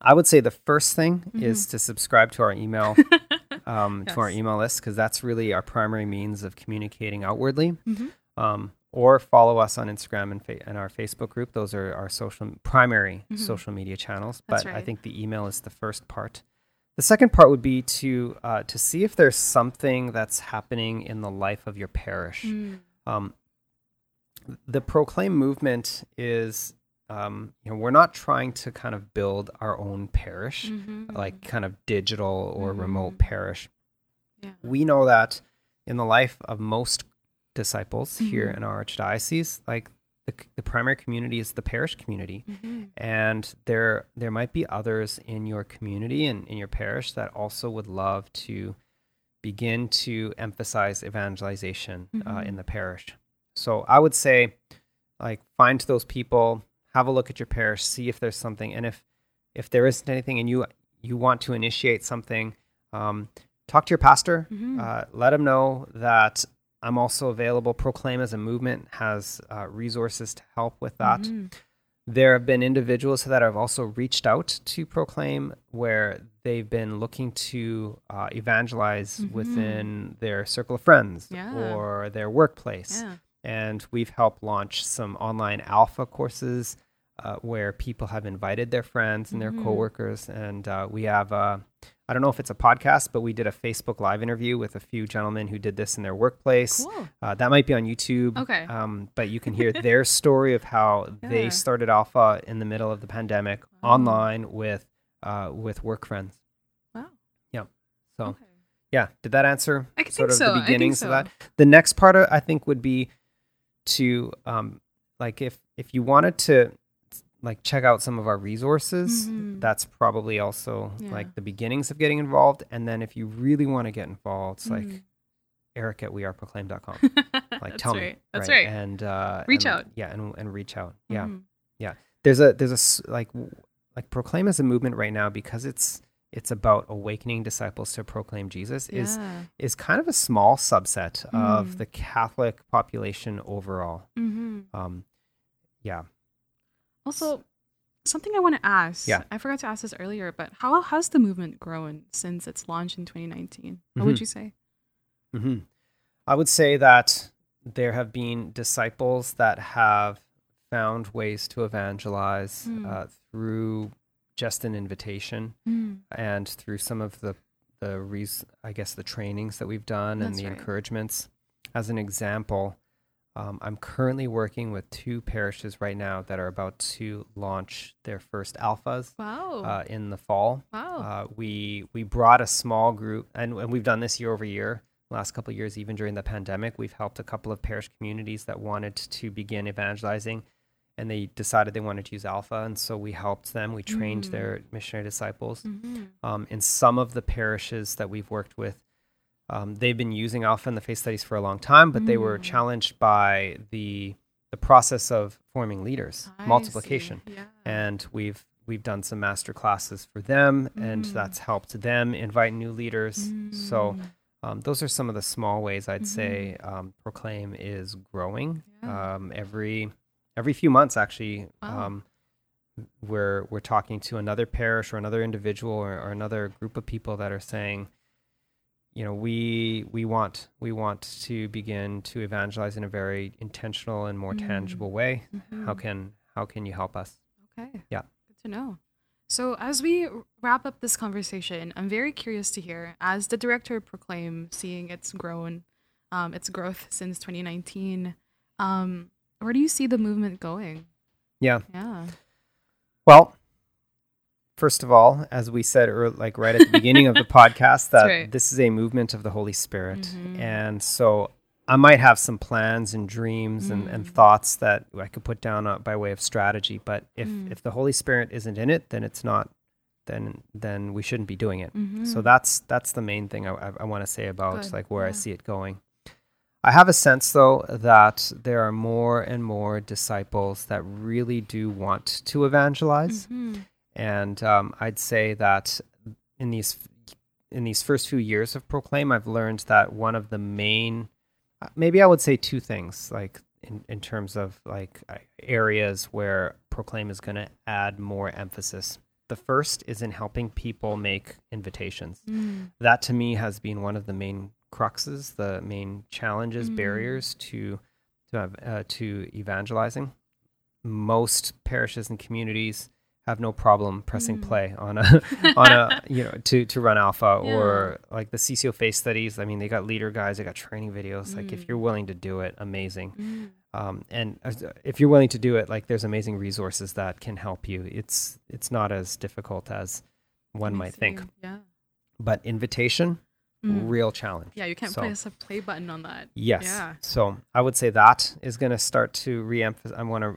I would say the first thing is to subscribe to our email yes. to our email list, because that's really our primary means of communicating outwardly. Mm-hmm. Or follow us on Instagram and our Facebook group. Those are our primary mm-hmm. social media channels. That's right. I think the email is the first part. The second part would be to see if there's something that's happening in the life of your parish. Mm. The Proclaim movement is, we're not trying to kind of build our own parish, mm-hmm. like kind of digital or mm-hmm. remote parish. Yeah. We know that in the life of most disciples mm-hmm. here in our archdiocese, like the primary community is the parish community, mm-hmm. and there might be others in your community and in your parish that also would love to begin to emphasize evangelization mm-hmm. In the parish. So I would say, like, find those people, have a look at your parish, see if there's something, and if there isn't anything, and you want to initiate something, talk to your pastor, mm-hmm. Let him know that. I'm also available. Proclaim as a movement has resources to help with that. Mm-hmm. There have been individuals that have also reached out to Proclaim where they've been looking to evangelize mm-hmm. within their circle of friends yeah. or their workplace. Yeah. And we've helped launch some online Alpha courses where people have invited their friends and their mm-hmm. coworkers. And we have... I don't know if it's a podcast, but we did a Facebook Live interview with a few gentlemen who did this in their workplace. Cool. That might be on YouTube. Okay. But you can hear their story of how yeah. they started Alpha in the middle of the pandemic wow. online with work friends. Wow. Yeah. So, okay. yeah. Did that answer the beginnings of that? The next part, I think, would be to, if you wanted to... like check out some of our resources. Mm-hmm. That's probably also yeah. like the beginnings of getting involved. And then if you really want to get involved, it's mm-hmm. like eric@weareproclaim.com. Like tell right. me. That's right. And reach out. Yeah. And reach out. Yeah. Mm-hmm. Yeah. There's a like Proclaim as a movement right now, because it's about awakening disciples to proclaim Jesus yeah. is kind of a small subset mm-hmm. of the Catholic population overall. Mm-hmm. Yeah. Also, something I want to ask, yeah. I forgot to ask this earlier, but how has the movement grown since its launch in 2019? What mm-hmm. would you say? Mm-hmm. I would say that there have been disciples that have found ways to evangelize through just an invitation and through some of the trainings that we've done That's and the right. encouragements. As an example... I'm currently working with two parishes right now that are about to launch their first Alphas wow. In the fall. Wow. We brought a small group, and we've done this year over year, last couple of years, even during the pandemic. We've helped a couple of parish communities that wanted to begin evangelizing, and they decided they wanted to use Alpha, and so we helped them. We trained mm-hmm. their missionary disciples. Mm-hmm. In some of the parishes that we've worked with, they've been using Alpha in the faith studies for a long time, but they were challenged by the process of forming leaders, multiplication. Yeah. And we've done some master classes for them, and that's helped them invite new leaders. So those are some of the small ways I'd say Proclaim is growing. Yeah. Every few months, actually, wow. We're talking to another parish or another individual or another group of people that are saying, you know, we want to begin to evangelize in a very intentional and more tangible way. Mm-hmm. How can you help us? Okay. Yeah. Good to know. So as we wrap up this conversation, I'm very curious to hear, as the director of Proclaim, seeing its growth since 2019, where do you see the movement going? Yeah. Yeah. Well, first of all, as we said right at the beginning of the podcast, that right. this is a movement of the Holy Spirit. Mm-hmm. And so I might have some plans and dreams and thoughts that I could put down by way of strategy. But if the Holy Spirit isn't in it, then it's not, then we shouldn't be doing it. Mm-hmm. So that's the main thing I want to say about Good. Like where yeah. I see it going. I have a sense, though, that there are more and more disciples that really do want to evangelize. Mm-hmm. And I'd say that in these first few years of Proclaim, I've learned that one of the main, maybe I would say two things, like in terms of like areas where Proclaim is going to add more emphasis. The first is in helping people make invitations. Mm. That to me has been one of the main cruxes, the main challenges, barriers to evangelizing. Most parishes and communities have no problem pressing play on a to run Alpha or like the CCO Faith Studies. I mean, they got leader guys, they got training videos. Like if you're willing to do it, amazing. And if you're willing to do it, like there's amazing resources that can help you. It's not as difficult as one might think. Yeah. But invitation, real challenge. Yeah, you can't press a play button on that. Yes. Yeah. So I would say that is going to start to re-emphasize. I want to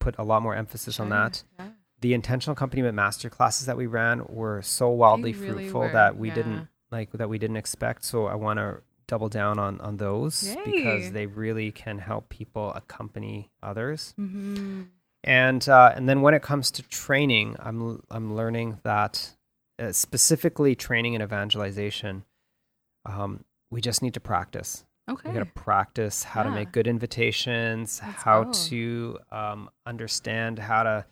put a lot more emphasis on that. Yeah. The intentional accompaniment masterclasses that we ran were so wildly fruitful that we didn't expect. So I want to double down on those because they really can help people accompany others. Mm-hmm. And then when it comes to training, I'm learning that specifically training and evangelization, we just need to practice. Okay. We got to practice how to make good invitations, to understand how to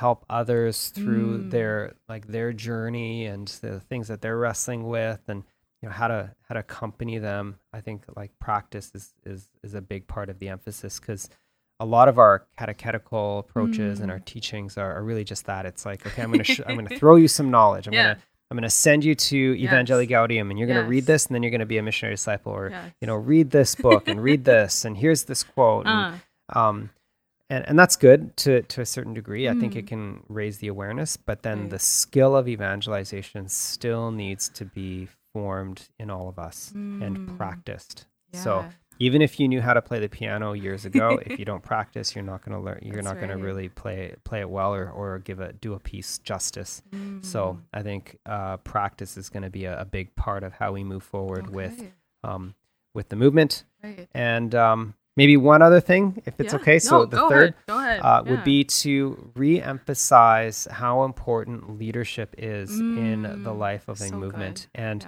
help others through their journey and the things that they're wrestling with, and how to accompany them. I think practice is a big part of the emphasis, because a lot of our catechetical approaches and our teachings are really just that. It's like, okay, I'm gonna throw you some knowledge. I'm gonna send you to Evangelii Gaudium, and you're gonna read this, and then you're gonna be a missionary disciple, or read this book and read this, and here's this quote. And that's good to a certain degree. I think it can raise the awareness, but then the skill of evangelization still needs to be formed in all of us and practiced. Yeah. So even if you knew how to play the piano years ago, if you don't practice, you're not going to learn. You're not going to really play it well or do a piece justice. So I think practice is going to be a big part of how we move forward with the movement. Right. And maybe one other thing, if it's okay. So the third would be to re-emphasize how important leadership is in the life of a movement. Good. And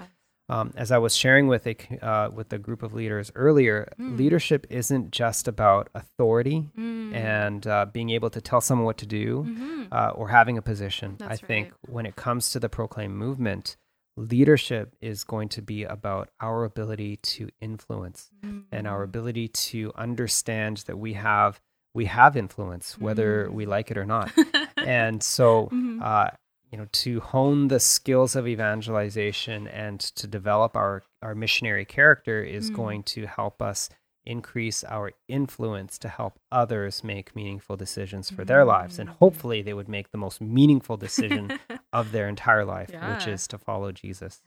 as I was sharing with a group of leaders earlier, leadership isn't just about authority and being able to tell someone what to do or having a position. I think when it comes to the Proclaim movement, leadership is going to be about our ability to influence and our ability to understand that we have influence, whether we like it or not. And so, to hone the skills of evangelization and to develop our missionary character is going to help us increase our influence to help others make meaningful decisions for their lives. And hopefully they would make the most meaningful decision of their entire life, which is to follow Jesus.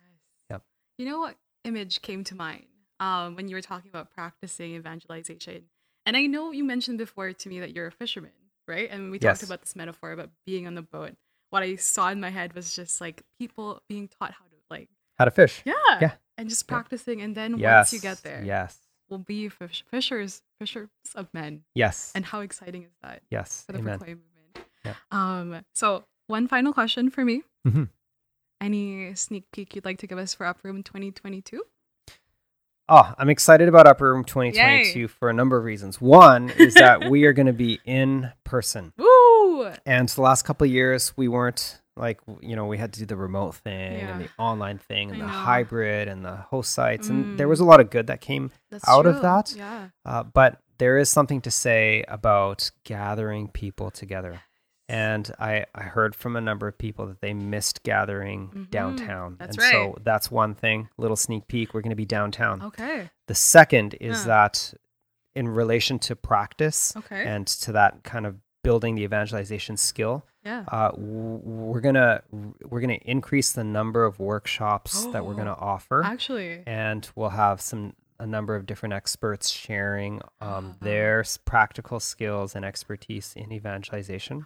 Yep. You know what image came to mind when you were talking about practicing evangelization? And I know you mentioned before to me that you're a fisherman, right? And we talked about this metaphor about being on the boat. What I saw in my head was just like people being taught how to fish. Yeah. Yeah. And just practicing. And then once you get there. Yes. Will be fishers of men. Yes. And how exciting is that? Yes. For the Proclaim movement. Yep. So one final question for me. Mm-hmm. Any sneak peek you'd like to give us for Upper Room 2022? Oh, I'm excited about Upper Room 2022 for a number of reasons. One is that we are going to be in person. Woo! And the last couple of years, we weren't we had to do the remote thing and the online thing and the hybrid and the host sites. And there was a lot of good that came out of that. Yeah. But there is something to say about gathering people together. And I heard from a number of people that they missed gathering downtown. So that's one thing, little sneak peek. We're going to be downtown. Okay. The second is that in relation to practice and to that kind of building the evangelization skill, we're gonna increase the number of workshops that we're gonna offer. Actually, and we'll have a number of different experts sharing their practical skills and expertise in evangelization.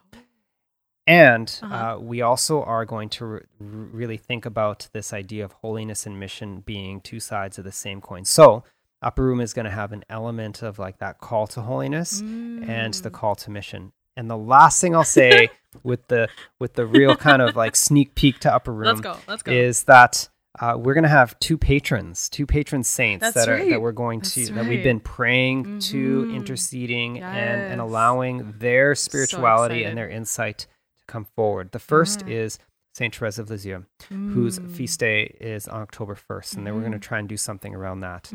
And we also are going to really think about this idea of holiness and mission being two sides of the same coin. So Upper Room is going to have an element of that call to holiness and the call to mission. And the last thing I'll say with the real kind of sneak peek to Upper Room Let's go. Is that we're going to have two patron saints that we've been praying to, interceding and allowing their spirituality and their insight come forward. The first is Saint Therese of Lisieux, whose feast day is on October 1st, and then we're going to try and do something around that.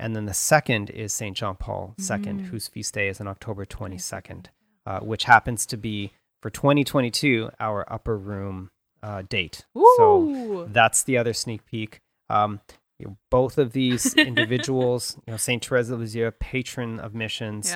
And then the second is Saint John Paul II, whose feast day is on October 22nd, which happens to be, for 2022, our Upper Room date. Ooh. So that's the other sneak peek. You know, both of these individuals, you know, Saint Therese of Lisieux, patron of missions,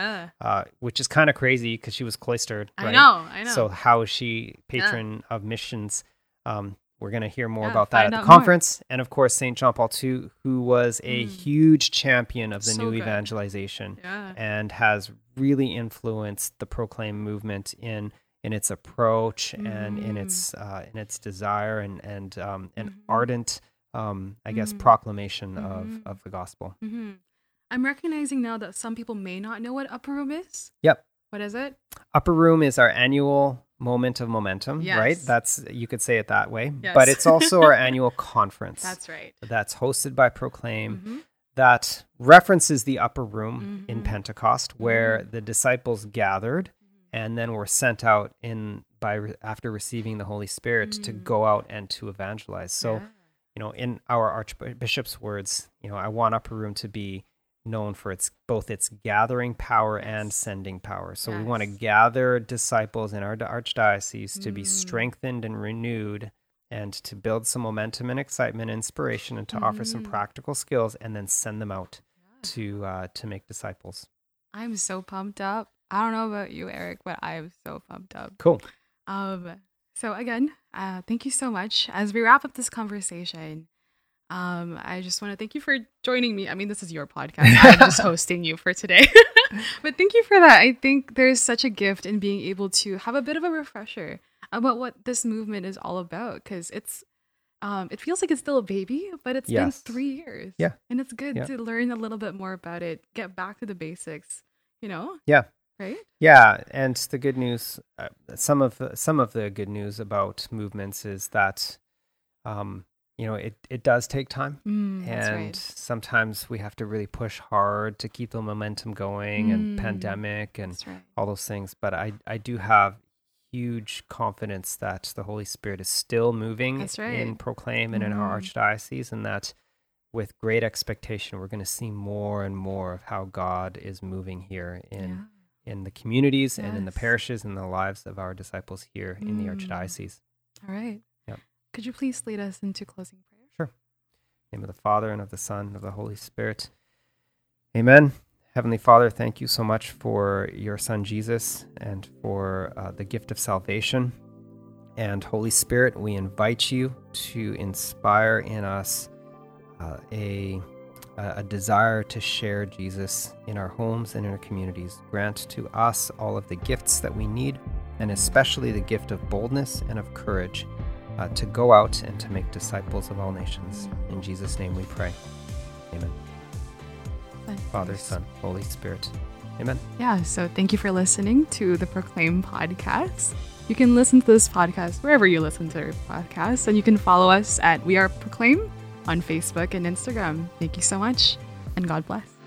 which is kind of crazy because she was cloistered. Right? I know. So how is she patron of missions? We're going to hear more about that at the conference. And of course, Saint John Paul II, who was a huge champion of the new evangelization and has really influenced the Proclaim movement in its approach and in its desire and an ardent, I guess, proclamation of the gospel. I'm recognizing now that some people may not know what Upper Room is. Yep. What is it? Upper Room is our annual moment of momentum, right? That's, you could say it that way, but it's also our annual conference. That's right. That's hosted by Proclaim that references the Upper Room in Pentecost, where the disciples gathered and then were sent out after receiving the Holy Spirit to go out and to evangelize. So, you know, in our Archbishop's words, you know, I want Upper Room to be known for both its gathering power and sending power. So we want to gather disciples in our archdiocese to be strengthened and renewed and to build some momentum and excitement, inspiration, and to offer some practical skills and then send them out to make disciples. I'm so pumped up. I don't know about you, Eric, but I am so pumped up. Cool. So again, thank you so much. As we wrap up this conversation, I just want to thank you for joining me. I mean, this is your podcast. I'm just hosting you for today. But thank you for that. I think there's such a gift in being able to have a bit of a refresher about what this movement is all about, because it's it feels like it's still a baby, but it's been 3 years. Yeah. And it's good to learn a little bit more about it, get back to the basics, you know? Yeah. Right? Yeah, and the good news, some of the good news about movements is that, you know, it does take time, and sometimes we have to really push hard to keep the momentum going, and pandemic and all those things. But I do have huge confidence that the Holy Spirit is still moving in Proclaim and in our archdiocese, and that with great expectation, we're going to see more and more of how God is moving here in the communities and in the parishes and the lives of our disciples here in the archdiocese. All right. Yep. Could you please lead us into closing prayer? Sure. In the name of the Father and of the Son and of the Holy Spirit. Amen. Heavenly Father, thank you so much for your Son Jesus and for the gift of salvation. And Holy Spirit, we invite you to inspire in us a desire to share Jesus in our homes and in our communities. Grant to us all of the gifts that we need, and especially the gift of boldness and of courage to go out and to make disciples of all nations. In Jesus' name we pray. Amen. Father, Son, Holy Spirit. Amen. Yeah, so thank you for listening to the Proclaim podcast. You can listen to this podcast wherever you listen to your podcasts, and you can follow us at We Are Proclaim on Facebook and Instagram. Thank you so much, and God bless.